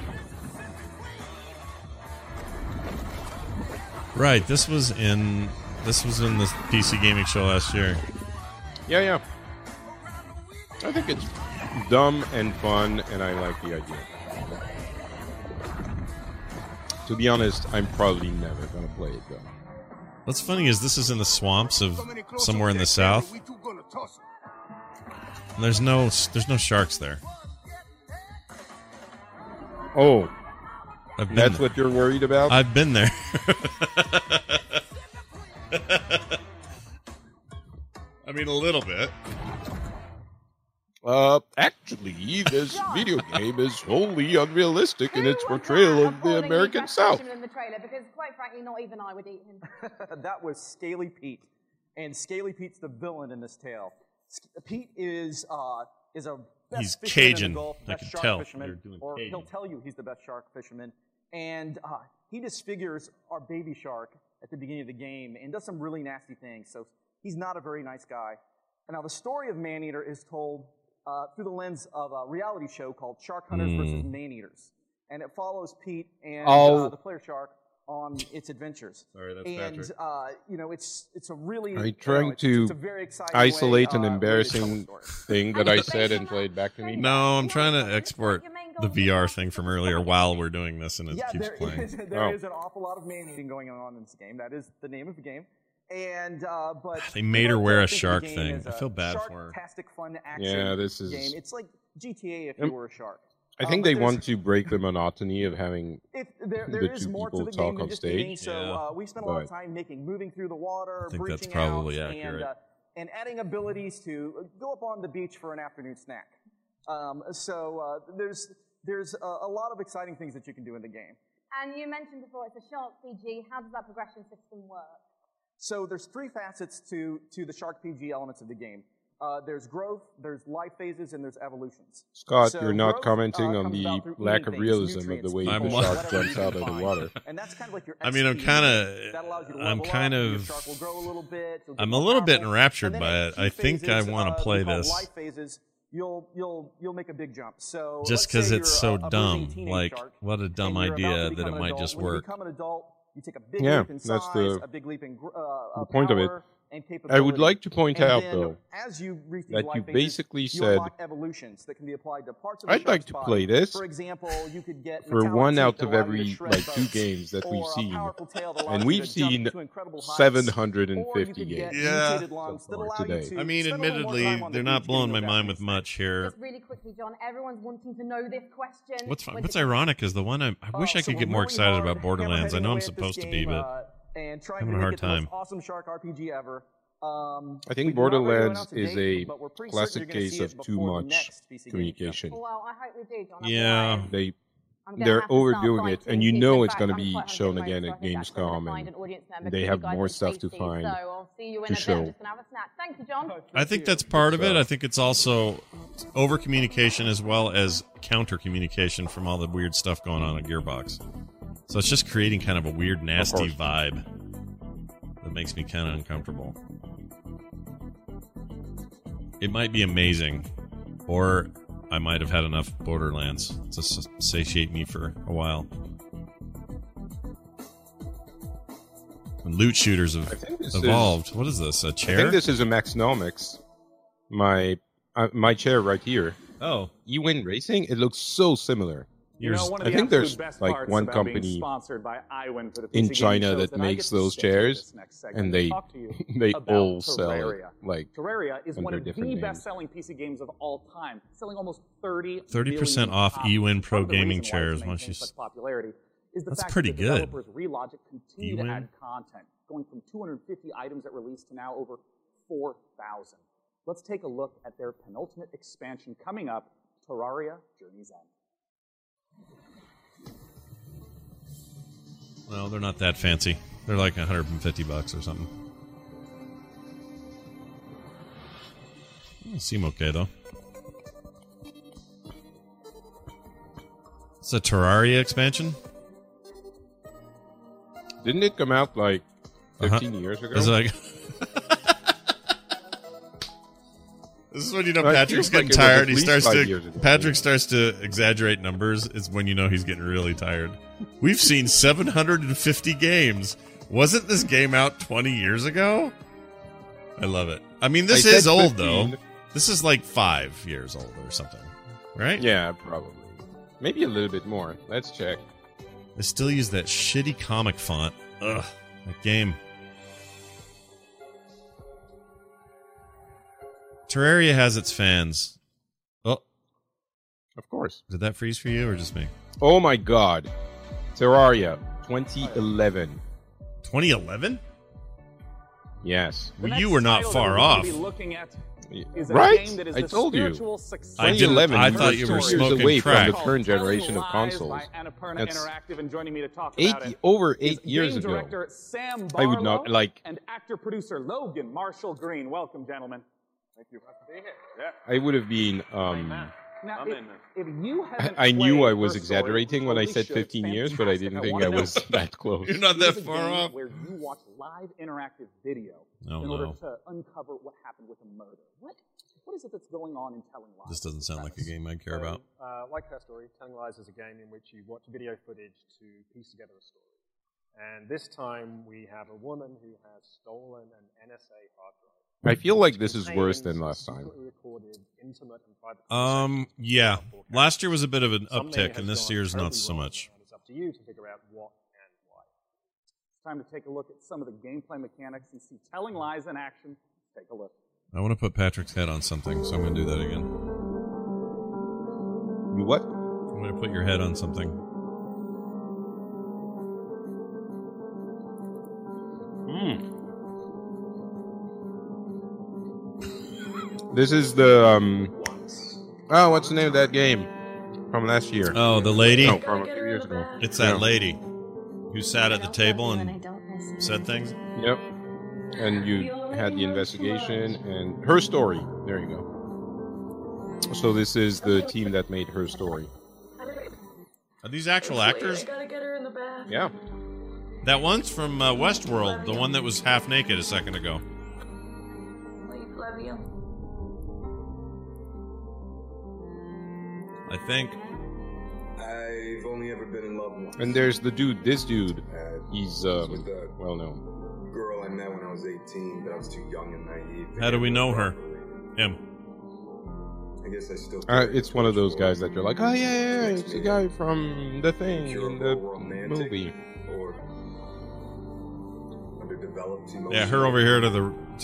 Right, this was in the PC Gaming Show last year. Yeah, yeah. I think it's dumb and fun, and I like the idea. To be honest, I'm probably never going to play it, though. What's funny is this is in the swamps of somewhere in the south. And there's no sharks there. Oh. That's what you're worried about? I've been there. I mean, a little bit. Actually, this video game is wholly unrealistic in its portrayal of the American South. In the trailer, because quite frankly, not even I would eat him. That was Scaly Pete, and Scaly Pete's the villain in this tale. Pete is a best fisherman in the Gulf, best shark fisherman, or he'll tell you he's the best shark fisherman, and he disfigures our baby shark at the beginning of the game and does some really nasty things. So he's not a very nice guy. And now the story of Maneater is told through the lens of a reality show called Shark Hunters vs. Maneaters. And it follows Pete and the player shark on its adventures. Sorry, that's Patrick. And, you know, it's a really... Are you trying to very isolate an embarrassing thing that I said and played back to me? No, I'm trying to export the VR thing from earlier while we're doing this, and it keeps playing. There is an awful lot of man-eating going on in this game. That is the name of the game. And but they made her wear a shark thing. I feel bad for her. Fun action this is game. It's like GTA if you were a shark. I think they want to break the monotony of having there is more to the game than just being so we spent a lot of time moving through the water, I think that's probably accurate, and adding abilities to go up on the beach for an afternoon snack. There's a lot of exciting things that you can do in the game. And you mentioned before it's a shark PG. How does that progression system work? So there's three facets to the Shark PG elements of the game. There's growth, there's life phases, and there's evolutions. Scott, you're not commenting on the lack of realism of the way the shark jumps out of the water. And that's kind of like your XP. I mean, I'm a little bit enraptured by it. I think I want to play this. Life phases, you'll make a big jump. So just because it's so dumb, like what a dumb idea that it might just work. You take a big leap in size, a big leap in the point of it. I would like to point out, though, as you reach that you basically said, I'd like to play this. For example, you could get for one out of every two games that we've seen, and we've seen 750 games today. I mean, admittedly, they're not blowing my mind with much here. Just really quickly, John, everyone's wanting to know this question. What's ironic is the one I wish I could get more excited about Borderlands. I know I'm supposed to be, but... And trying having to a hard time. Awesome shark RPG ever. I think Borderlands is a classic case of too much communication. Well, I hope we do, John. Yeah, they're overdoing it, and you know it's going to be shown again at Gamescom, and they have more stuff to find to show. Thank you, John. I think that's part of it. I think it's also over communication as well as counter communication from all the weird stuff going on at Gearbox. So it's just creating kind of a weird, nasty vibe that makes me kind of uncomfortable. It might be amazing, or I might have had enough Borderlands to satiate me for a while. And loot shooters have evolved. What is this, a chair? I think this is a Maxnomics. My chair right here. Oh. E-Win Racing? It looks so similar. I think there's like one company in China that makes those chairs, and they all sell it, like Terraria is one of the best-selling PC games of all time, selling almost 30% off eWin Pro gaming chairs. Once you popularity is the fact that developers Relogic continue to add content, going from 250 items at release to now over 4,000. Let's take a look at their penultimate expansion coming up, Terraria Journey's End. Well, they're not that fancy. They're like $150 or something. They seem okay, though. It's a Terraria expansion? Didn't it come out like 15 years ago? It's like... This is when you know Patrick's getting tired. He starts to starts to exaggerate numbers. It's when you know he's getting really tired. We've seen 750 games. Wasn't this game out 20 years ago? I love it. I mean, this is old though. This is like 5 years old or something, right? Yeah, probably. Maybe a little bit more. Let's check. I still use that shitty comic font. Ugh, that game. Terraria has its fans. Oh. Of course. Did that freeze for you or just me? Oh my god. Terraria 2011. 2011? Yes. Well, you were not far off. Right? I told you. I thought you were smoking crack. From the current generation of consoles. That's over 8 years ago. I would not like... And actor-producer Logan Marshall Green. Welcome, gentlemen. Thank you. I would have been. Now, I knew I was exaggerating when I said 15 years, but I didn't think I was that close. You're not that far off. Where you watch live interactive video in order to uncover what happened with a murder. What is it that's going on in telling lies? This doesn't sound like a game I care about. Like her story, Telling Lies is a game in which you watch video footage to piece together a story. And this time we have a woman who has stolen an NSA hard drive. I feel like this is worse than last time. Yeah. Last year was a bit of an uptick, and this year's not so much. It's up to you to figure out what and why. It's time to take a look at some of the gameplay mechanics and see Telling Lies in action. Take a look. I want to put Patrick's head on something, so I'm going to do that again. You what? I'm going to put your head on something. This is the, oh, what's the name of that game from last year? Oh, the lady? No, from a few years ago. It's that lady who sat at the table and said things? Yep. And you had the investigation and Her Story. There you go. So this is the team that made Her Story. Are these actual actors? Yeah. That one's from Westworld, the one that was half naked a second ago. I think. I've only ever been in love once. And there's the dude, this dude. He's, well known. Girl I met when I was 18, but I was too young and naive. How do we know her? Him. I guess I still. It's one of those guys that you're like, oh yeah, it's the guy from The Thing in the movie. Or underdeveloped. Yeah, her over here to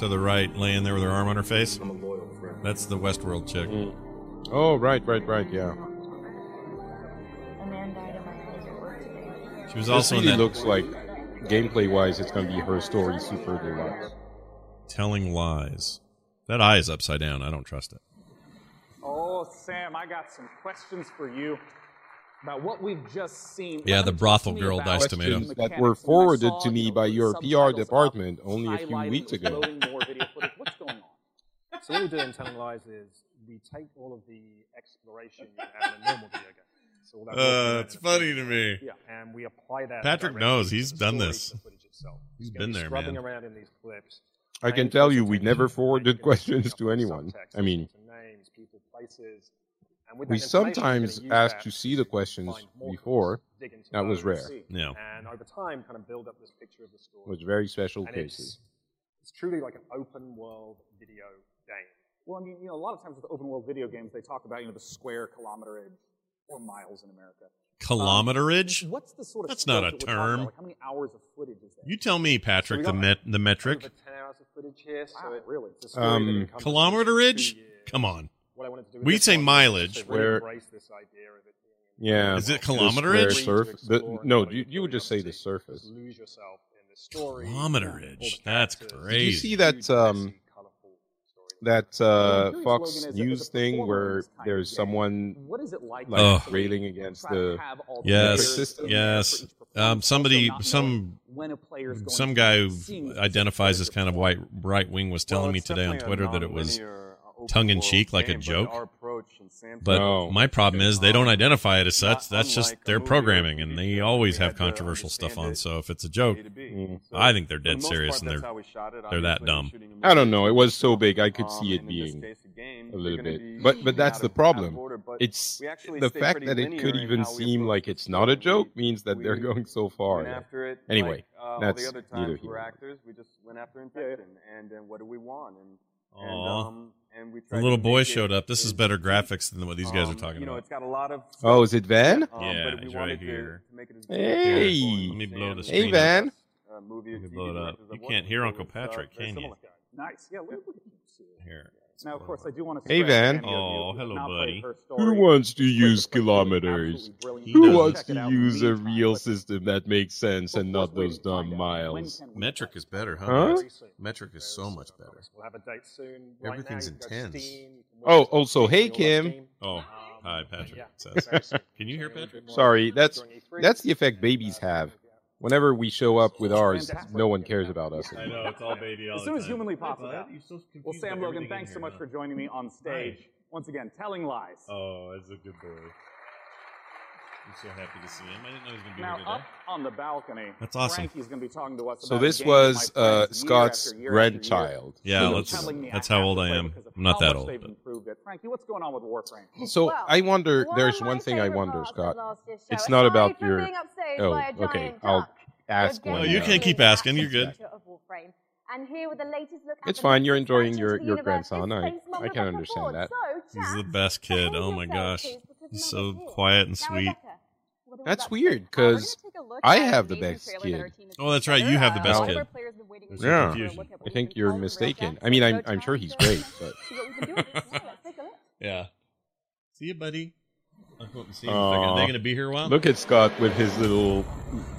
the right, laying there with her arm on her face. I'm a loyal friend. That's the Westworld chick. Mm. Oh, right, yeah. She was also in that... looks like, gameplay-wise, it's going to be Her Story Super Deluxe. Telling Lies. That eye is upside down. I don't trust it. Oh, Sam, I got some questions for you about what we've just seen. Yeah, the brothel girl Dice Tomato. That were forwarded to me by your PR department only a few weeks ago. What's going on? So what we do in Telling Lies is... we take all of the exploration out of a normal video game. So all that it's funny to me. Yeah, and we apply that. Patrick knows. He's done this. He's been there, man. Around in these clips. I can tell you we never forwarded questions to anyone. I mean, names, people, places. And we sometimes asked to see the questions before. That was rare. Yeah. And over time, kind of build up this picture of the story. It was very special cases. It's truly like an open-world video game. Well, I mean, you know, a lot of times with open-world video games, they talk about, you know, the square kilometerage or miles in America. Kilometerage? What's the sort of that's not a term. Like, how many hours of footage is that? You tell me, Patrick, so the metric. Sort of 10 hours of footage here, so wow, really? It's a story that kilometerage? Come on. What I wanted to do we say mileage. Where, embrace this idea of it being is it kilometerage? No, you would just say the surface. Lose yourself in the story. Kilometerage. That's crazy. Did you see that Fox News thing where there's someone like railing against the system? Yes. Some guy who identifies as kind of right wing was telling me today on Twitter that it was tongue in cheek, like a joke. But my problem is they don't identify it as such. That's just their programming, and they always have controversial stuff on. So if it's a joke, I think they're dead serious, and they're that dumb. I don't know. It was so big, I could see it being a little bit. But that's the problem. It's the fact that it could even seem like it's not a joke means that they're going so far. Anyway, that's neither here. We just went after infection, and what do we want? And we the little boy showed up. This is better graphics than what these guys are talking about. It's got a lot of is it Van? Yeah, but we right here. To make it as let me blow the screen. Hey, Van. Let me blow it up. You can't hear Uncle Patrick, can you? Nice. Yeah, here. Now, of course, I do want to. Hey, Van. Oh, hello, buddy. Who wants to use kilometers? Who wants to use a real system that makes sense and not those dumb miles? Metric is better, huh? Metric is so much better. We'll have a date soon. Everything's intense. Oh, also, hey, Kim. Oh, hi, Patrick. Can you hear Patrick? Sorry, that's the effect babies have. Whenever we show up with ours, no one cares about us anymore. I know, it's all baby all the time. As soon as humanly possible. So well, Sam Logan, thanks so much for joining me on stage. Right. Once again, telling lies. Oh, that's a good boy. I'm so happy to see him. I didn't know he was going to be here today. Now, up on the balcony, that's awesome. Frankie's going to be talking to us about this was Scott's grandchild. Yeah, that's how old I am. I'm not that old. But... Frankie, what's going on with Warframe? So I wonder, there's one thing I wonder, Scott. It's not about your... Oh, okay, I'll ask one. No, you can't keep asking. You're good. And here with the latest look it's fine. You're enjoying your grandson. I can understand that. He's the best kid. Oh, my gosh. He's so quiet and sweet. That's weird, because I have the best kid. Oh, that's right. You have the best kid. Yeah. I think you're mistaken. I mean, I'm sure he's great, but... Yeah. See you, buddy. I'm hoping to see you. Are they going to be here a while? Look at Scott with his little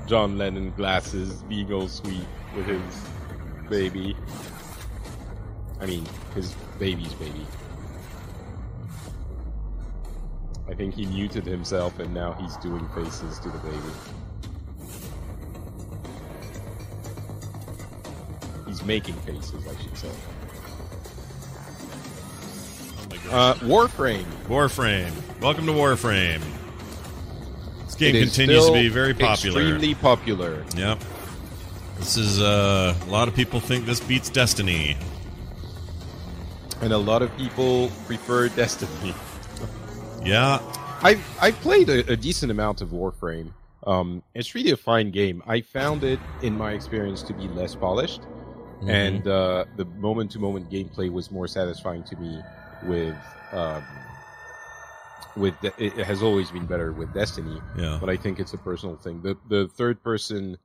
John Lennon glasses, being all sweet with his baby. I mean, his baby's baby. I think he muted himself, and now he's doing faces to the baby. He's making faces, I should say. Oh my God. Warframe. Welcome to Warframe. This game continues to be very popular. Extremely popular. Yep. This is, a lot of people think this beats Destiny. And a lot of people prefer Destiny. Yeah, I played a decent amount of Warframe. It's really a fine game. I found it, in my experience, to be less polished, and the moment-to-moment gameplay was more satisfying to me. It has always been better with Destiny, but I think it's a personal thing. The third-person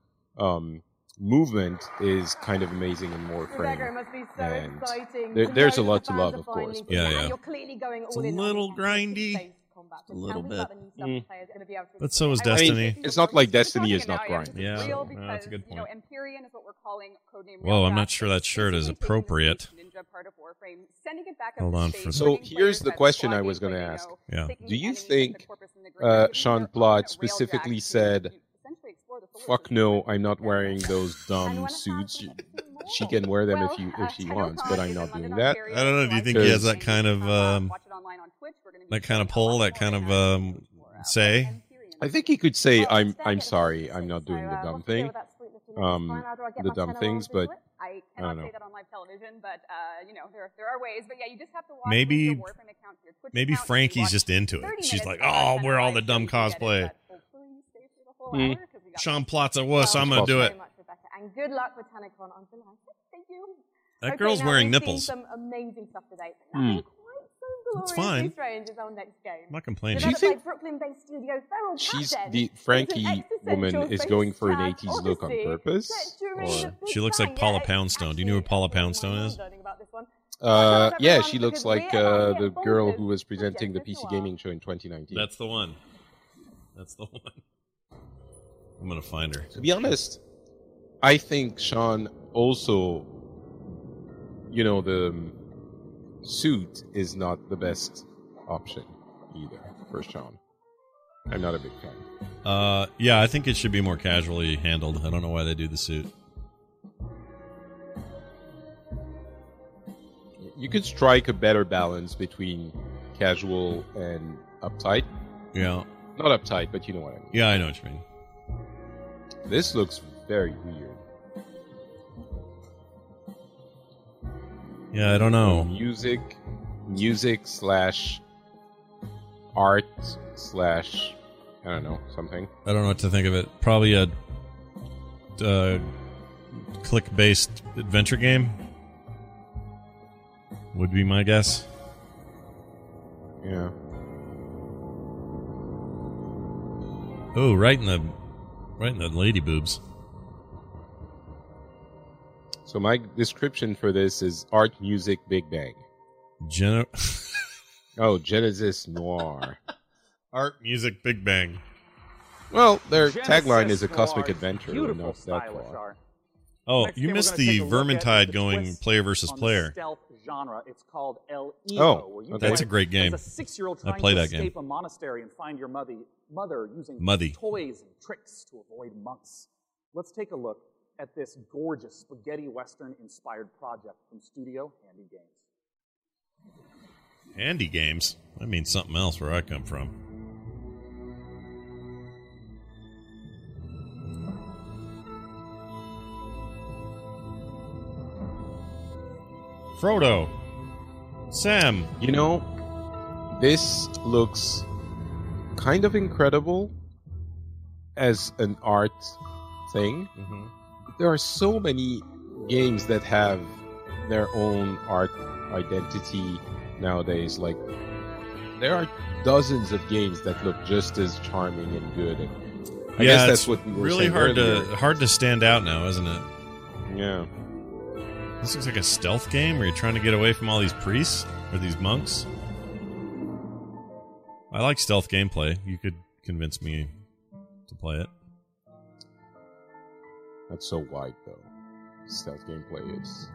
movement is kind of amazing in Warframe, must be so exciting. There's a lot to love, of course. But you're clearly going all in. It's a little grindy, a little bit. But so is Destiny. I mean, it's not like Destiny is not grindy. Yeah, no, that's a good point. Whoa, I'm not sure that shirt is appropriate. Hold on for a second. So here's the question I was going to ask. Yeah. Do you think Sean Plott specifically said, "Fuck no, I'm not wearing those dumb suits. She can wear them if she wants, but I'm not doing that." I don't know. Do you think he has that kind of pull, that kind of say? I think he could say, "I'm sorry, I'm not doing the dumb thing, but." I cannot say that on live television, but there are ways. But yeah, you just have to watch your Warframe account, your Twitch account. Maybe Frankie's just into it. She's like, "Oh, I'll wear all the dumb cosplay." Sean Plott's a wuss. I'm gonna do it. And good luck with Tanacon on July 6th. Thank you. That girl's wearing nipples. Some amazing stuff today. It's fine. Strange is our next game. I'm not complaining. She's the Frankie woman is going for an 80s look on purpose. Or she looks like Paula Poundstone. Do you know who Paula Poundstone is? Yeah, she looks like the girl who was presenting the PC Gaming Show in 2019. That's the one. That's the one. I'm going to find her. To be honest, I think Sean also, you know, the suit is not the best option either for Sean. I'm not a big fan. Yeah, I think it should be more casually handled. I don't know why they do the suit. You could strike a better balance between casual and uptight. Yeah. Not uptight, but you know what I mean. Yeah, I know what you mean. This looks very weird. Yeah, I don't know. Music/art/ I don't know, something. I don't know what to think of it. Probably a click-based adventure game would be my guess. Yeah. Oh, right in the lady boobs. So my description for this is art, music, Big Bang. Genesis Noir. Art, music, Big Bang. Well, their tagline is a cosmic adventure. Not that far. Oh, you missed the Vermintide going player versus player. Genre. It's called El Evo, okay. That's a great game. I play that game. A monastery and find your mother using toys and tricks to avoid monks. Let's take a look at this gorgeous spaghetti western-inspired project from Studio Handy Games. Handy Games? I mean something else where I come from. Frodo. Sam. You know, this looks kind of incredible as an art thing. Mm-hmm. There are so many games that have their own art identity nowadays. Like, there are dozens of games that look just as charming and good. And I guess that's what we were saying earlier. Hard to stand out now, isn't it? Yeah. This looks like a stealth game where you're trying to get away from all these priests or these monks. I like stealth gameplay. You could convince me to play it. That's so wide, though. Stealth gameplay is.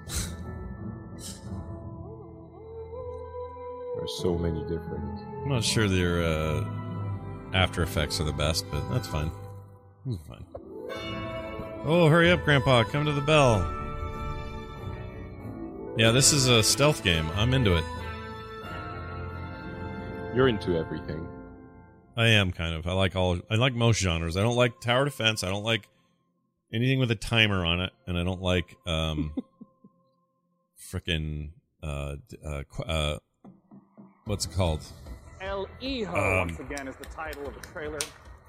There are so many different. I'm not sure their After Effects are the best, but that's fine. It's fine. Oh, hurry up, Grandpa. Come to the bell. Yeah, this is a stealth game. I'm into it. You're into everything. I am, kind of. I like most genres. I don't like tower defense. I don't like anything with a timer on it. And I don't like what's it called? El Hijo, once again, is the title of the trailer.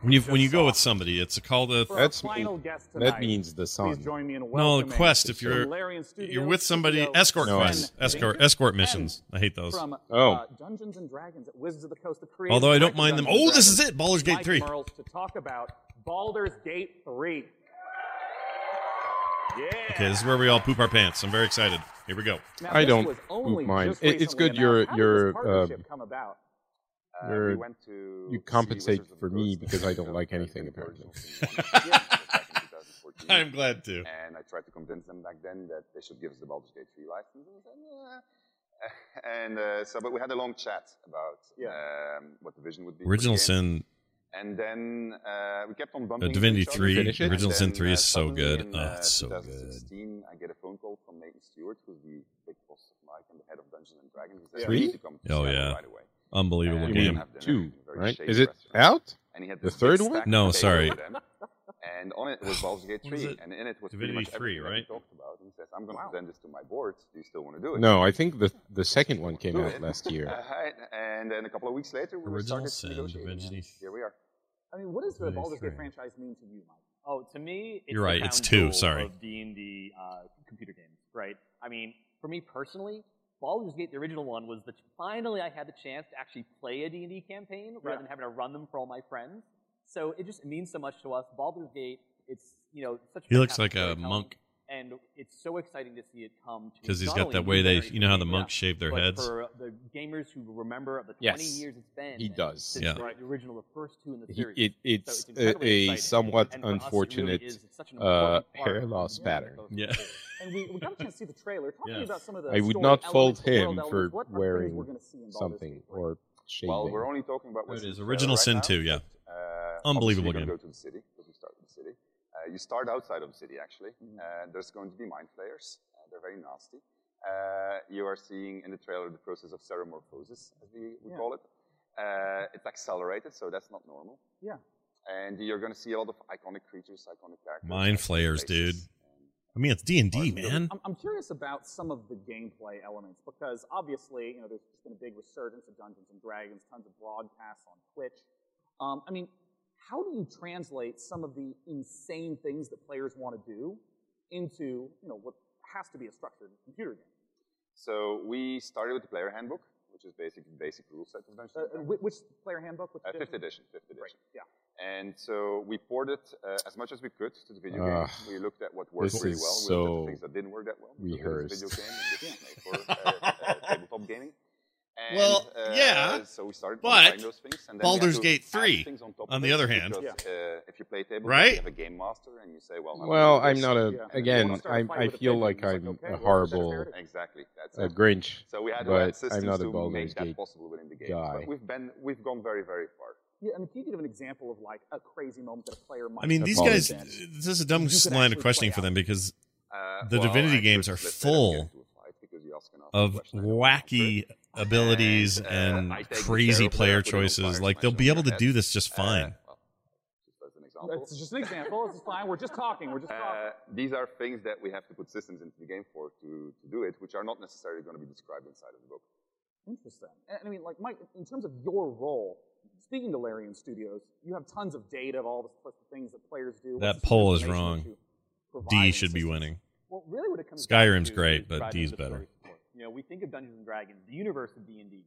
When you go with somebody, it's called a... that means the song. No, the quest. If you're with somebody, escort quests. Escort missions. I hate those. From, Dungeons and Dragons at Wizards of the Coast of Korea. Although I don't mind them. Oh, this is it! Baldur's Gate 3. To talk about Baldur's Gate 3. Yeah. Okay, this is where we all poop our pants. I'm very excited. Here we go. Now, I don't poop mine. It's good you compensate for me because I don't like anything apparently. I'm glad to. And I tried to convince them back then that they should give us the Baldur's Gate 3 license. But we had a long chat about what the vision would be. Original Sin. And then we kept on bumping. Divinity 3. Original Sin 3 is so good. It's so good. In 2016, I get a phone call from Nathan Stewart, who's the big boss of Mike and the head of Dungeons and Dragons. He says, "You need to come to Seattle right away." Unbelievable game. 2, right? Is it out? The third one? No, sorry. And on it was Baldur's Gate 3. And in it was Divinity 3, right? Talked about and says, "I'm going to send this to my board. Do you still want to do it?" No, I think the second one came out last year. And then a couple of weeks later, we started negotiating. Here we are. I mean, what does the Baldur's Gate franchise mean to you, Mike? Oh, to me, you're right. It's 2. Sorry. Of D&D computer games, right? I mean, for me personally, Baldur's Gate, the original one, was the finally I had the chance to actually play a D&D campaign rather than having to run them for all my friends. So it just means so much to us. Baldur's Gate, it's, you know, such a... He looks like a monk. And it's so exciting to see it come to... Because he's got that way they... You know how the monks shave their heads? For the gamers who remember the 20 years it's been... He does. Since the original, the first two in the series. It's so it's a somewhat unfortunate hair loss pattern. Yeah. And we got a chance to see the trailer. Talk to me about some of the... I would not fault him for wearing something or shaving. Well, we're only talking about... It is Original Sin 2, yeah. Unbelievable game. Go to the city, because we start in the city. You start outside of the city, actually. There's going to be mind flayers. They're very nasty. You are seeing in the trailer the process of seromorphosis, as we call it. It's accelerated, so that's not normal. Yeah. And you're going to see a lot of iconic creatures, iconic characters. Mind flayers, dude. I mean, it's D&D, man. I'm curious about some of the gameplay elements, because obviously, you know, there's just been a big resurgence of Dungeons & Dragons, tons of broadcasts on Twitch. I mean, how do you translate some of the insane things that players want to do into, you know, what has to be a structured computer game? So we started with the player handbook, which is basically the basic rule set. Which player handbook? Which edition? Fifth edition. Right. Yeah. And so we ported as much as we could to the video game. We looked at what worked really well. We looked at the things that didn't work that well. We heard video game and for tabletop gaming. And, so we started but those things, and then Baldur's Gate 3, on the other hand, because, if you play table, you have a game master, and you say, I feel like I'm a horrible, a Grinch, so we had but I'm not a Baldur's Gate guy. But we've gone very, very far. Yeah, I mean, can you give an example of like a crazy moment that a player might... I mean, these guys, this is a dumb line of questioning for them, because the Divinity games are full of wacky abilities and crazy player choices. Like, they'll be able to do this just fine. It's just an example. It's fine. We're just talking. These are things that we have to put systems into the game for to do it, which are not necessarily going to be described inside of the book. Interesting. I mean, like, Mike, in terms of your role, speaking to Larian Studios, you have tons of data of all the things that players do. That poll is wrong. D should be winning. Well, really what it comes Skyrim's great, but D's better. You know, we think of Dungeons & Dragons, the universe of D&D.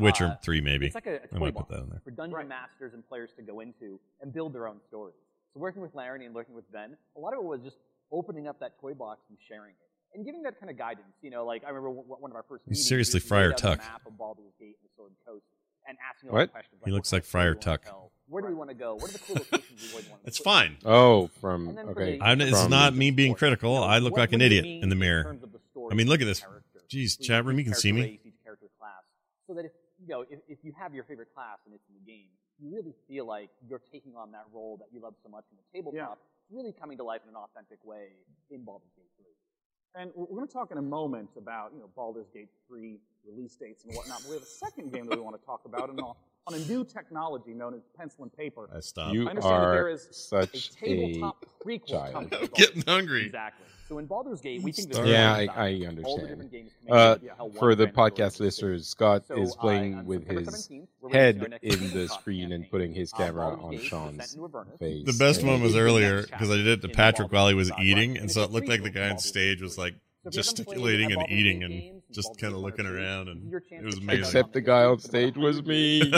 Witcher 3, maybe. It's like a toy box for dungeon masters and players to go into and build their own story. So working with Larry and working with Ben, a lot of it was just opening up that toy box and sharing it. And giving that kind of guidance. You know, like, I remember one of our first meetings... Seriously, Friar Tuck. Map of Baldur's Gate and the Sword Coast and asking all the questions. He looks like Friar Tuck. Where do we want to go? What are the cool locations we would want to... It's fine. Oh, from... Okay. It's not me being critical. I look like an idiot in the mirror. I mean, look at this. Jeez, chat room, you can see me. So that if you have your favorite class and it's in the game, you really feel like you're taking on that role that you love so much in the tabletop, really coming to life in an authentic way in Baldur's Gate 3. And we're going to talk in a moment about Baldur's Gate 3 release dates and whatnot. But we have a second game that we want to talk about, and on a new technology known as pencil and paper. You are such a child. I'm getting hungry. Exactly. So in Baldur's Gate, we think there's... Yeah, I understand. For the podcast listeners, Scott is playing with his head in the screen and putting his camera on Sean's face. The best one was earlier, because I did it to Patrick while he was eating, and so it looked like the guy on stage was like gesticulating and eating and just kind of looking around, and it was amazing. Except the guy on stage was me.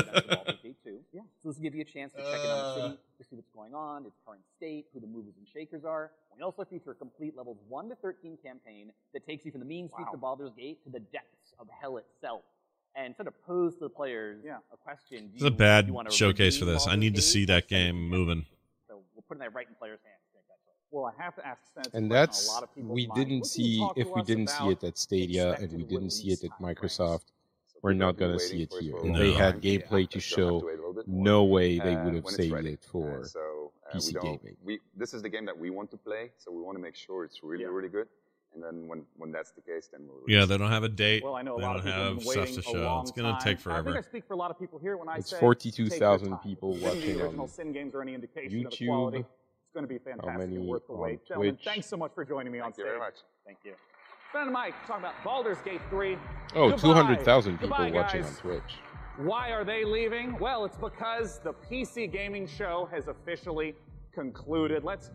Yeah, so this will give you a chance to check in on the city, to see what's going on, its current state, who the movers and shakers are. We also feature a complete levels 1 to 13 campaign that takes you from the mean streets of Baldur's Gate to the depths of hell itself, and sort of pose to the players a question. It's a bad showcase for this. I need to see that game moving. So we'll put that right in players' hands. Well, I have to ask, and that's a lot of people. We didn't see if we didn't see it at Stadia, and we didn't see it at Microsoft. We're not going to see it here. No. They had gameplay to show. No way they would have saved it for PC gaming. This is the game that we want to play, so we want to make sure it's really, really good. And then when that's the case, then we'll... Yeah, they don't have a date. Well, I know a lot of people have stuff to show. It's going to take forever. I think I speak for a lot of people here when I say it's 42,000 people watching on YouTube. It's going to be fantastic and worth the wait. Gentlemen, thanks so much for joining me on stage. Thank you very much. Thank you. Ben and Mike talking about Baldur's Gate 3. Oh, 200,000 people watching on Twitch. Why are they leaving? Well, it's because the PC Gaming Show has officially concluded. Let's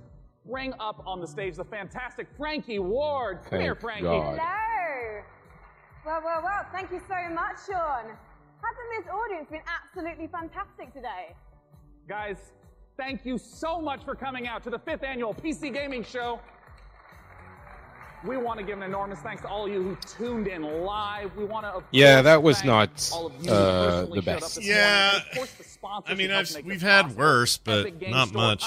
bring up on the stage the fantastic Frankie Ward. Come here, Frankie. Hello. Well, thank you so much, Sean. Hasn't this audience been absolutely fantastic today? Guys, thank you so much for coming out to the 5th annual PC Gaming Show. We want to give an enormous thanks to all of you who tuned in live. We want to that was not the best. Yeah, I mean, we've had worse, but not much.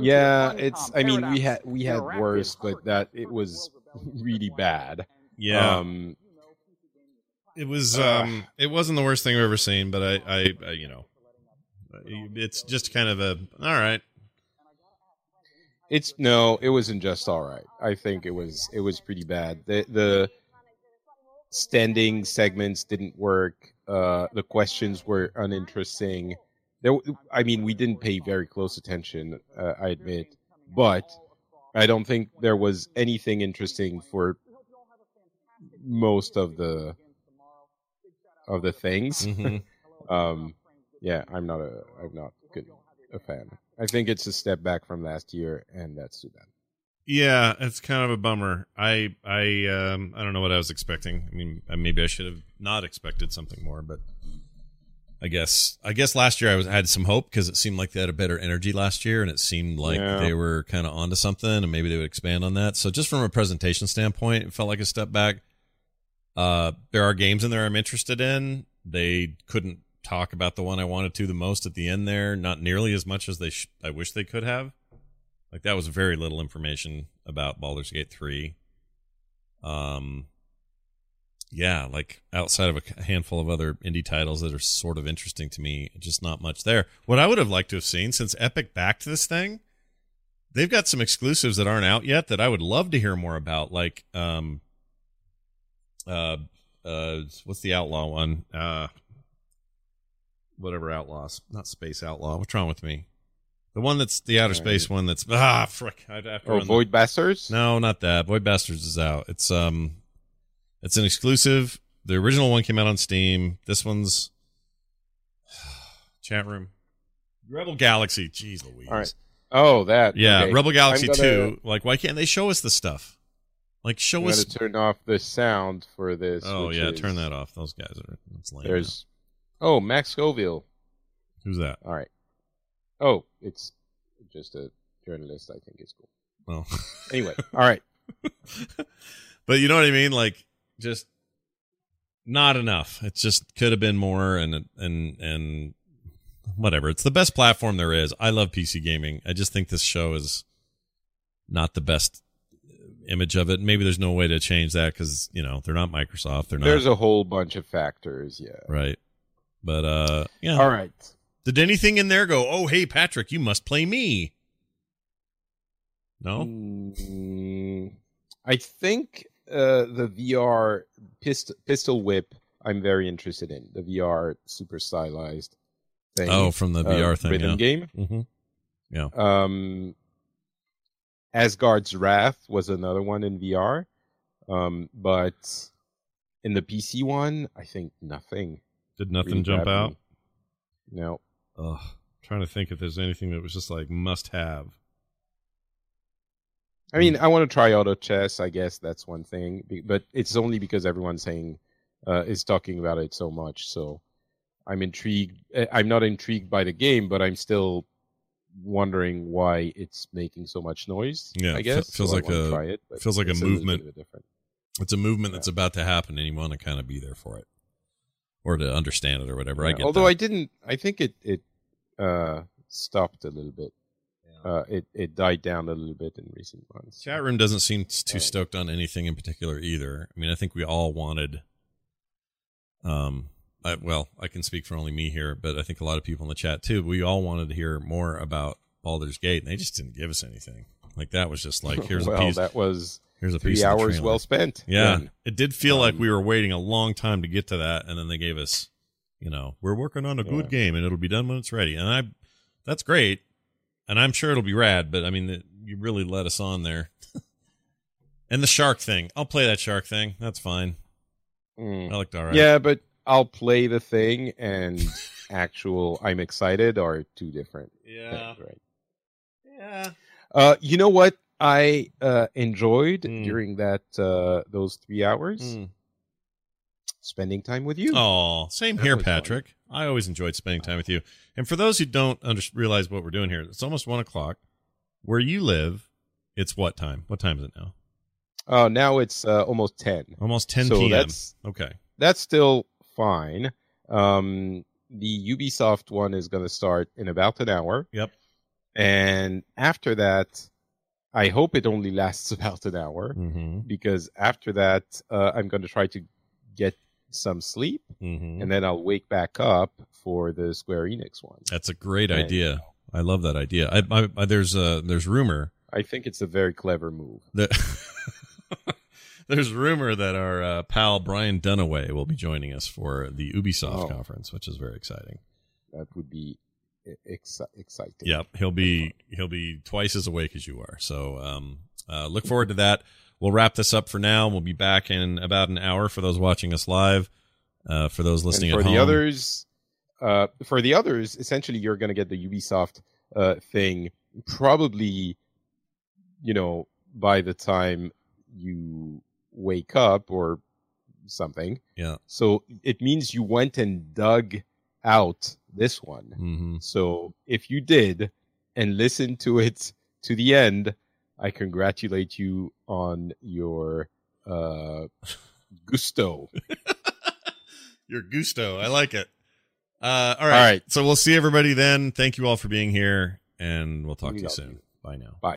Yeah, it's. I mean, we had worse, but that it was really bad. Yeah, it was. It wasn't the worst thing I've ever seen, but I you know, it's just kind of a all right. It's no, it wasn't just all right. I think it was pretty bad. The standing segments didn't work. The questions were uninteresting. I mean, we didn't pay very close attention, I admit, but I don't think there was anything interesting for most of the things. Mm-hmm. Yeah, I'm not a fan. I think it's a step back from last year, and that's too bad. Yeah, it's kind of a bummer. I don't know what I was expecting. I mean, maybe I should have not expected something more, but I guess last year I had some hope because it seemed like they had a better energy last year, and it seemed like they were kind of onto something, and maybe they would expand on that. So just from a presentation standpoint, it felt like a step back. There are games in there I'm interested in. They couldn't talk about the one I wanted to the most at the end there, not nearly as much as they I wish they could have. Like, that was very little information about Baldur's Gate 3. Yeah, like, outside of a handful of other indie titles that are sort of interesting to me, just not much there. What I would have liked to have seen, since Epic backed this thing, they've got some exclusives that aren't out yet that I would love to hear more about, like, what's the Outlaw one? Whatever Outlaws, not Space Outlaw. What's wrong with me? The one that's the outer space one that's frick. Void Bastards? No, not that. Void Bastards is out. It's an exclusive. The original one came out on Steam. This one's chat room. Rebel Galaxy. Jeez Louise. All right. Oh, that. Yeah, okay. Rebel Galaxy 2. Like, why can't they show us the stuff? Like, show us. Got to turn off the sound for this. Oh yeah, turn that off. Those guys are. That's lame. There's. Now. Oh, Max Scoville. Who's that? All right. Oh, it's just a journalist. I think it's cool. Well, anyway, all right. But you know what I mean? Like, just not enough. It just could have been more, and whatever. It's the best platform there is. I love PC gaming. I just think this show is not the best image of it. Maybe there's no way to change that because, you know, they're not Microsoft. There's a whole bunch of factors. Yeah. Right. But, yeah. All right. Did anything in there go, oh, hey, Patrick, you must play me? No? I think the VR pistol whip I'm very interested in. The VR super stylized thing. Oh, from the VR thing, rhythm game. Mm-hmm. Yeah. Asgard's Wrath was another one in VR. But in the PC one, I think nothing. Did nothing really jump out? No. Ugh. I'm trying to think if there's anything that was just like must have. I mean, I want to try auto chess. I guess that's one thing, but it's only because everyone's saying is talking about it so much. So I'm intrigued. I'm not intrigued by the game, but I'm still wondering why it's making so much noise. Yeah, I guess feels so like a try it, feels like a movement. It's a movement that's about to happen, and you want to kind of be there for it. Or to understand it or whatever. Yeah, I get although that. I think it stopped a little bit. Yeah. It died down a little bit in recent months. Chat room doesn't seem too stoked on anything in particular either. I mean, I think we all wanted. I can speak for only me here, but I think a lot of people in the chat too. We all wanted to hear more about Baldur's Gate, and they just didn't give us anything. Like that was just like here's a piece. That was. Here's a piece 3 hours of well spent. Yeah. Then. It did feel like we were waiting a long time to get to that. And then they gave us, you know, we're working on a good game and it'll be done when it's ready. And that's great. And I'm sure it'll be rad. But I mean, you really let us on there. And the shark thing. I'll play that shark thing. That's fine. That looked all right. Yeah, but I'll play the thing and I'm excited are two different. Yeah. Things, right. Yeah. You know what? I enjoyed during those 3 hours spending time with you. Oh, same here, Patrick. I always enjoyed spending time with you. And for those who don't realize what we're doing here, it's almost 1 o'clock. Where you live, it's what time? What time is it now? Oh, now it's almost 10. Almost 10 p.m. That's still fine. The Ubisoft one is going to start in about an hour. Yep. And after that, I hope it only lasts about an hour, because after that, I'm going to try to get some sleep, and then I'll wake back up for the Square Enix one. That's a great idea. I love that idea. I there's rumor. I think it's a very clever move. There's rumor that our pal Brian Dunaway will be joining us for the Ubisoft conference, which is very exciting. That would be exciting. Yep, he'll be twice as awake as you are. So look forward to that. We'll wrap this up for now. We'll be back in about an hour for those watching us live. For those listening at home, for the others, essentially you're going to get the Ubisoft thing probably, by the time you wake up or something. Yeah. So it means you went and dug out this one. So if you did and listened to it to the end, I congratulate you on your gusto. Your gusto. I like it. All right. So we'll see everybody then. Thank you all for being here, and we'll talk to you soon. Bye now. Bye.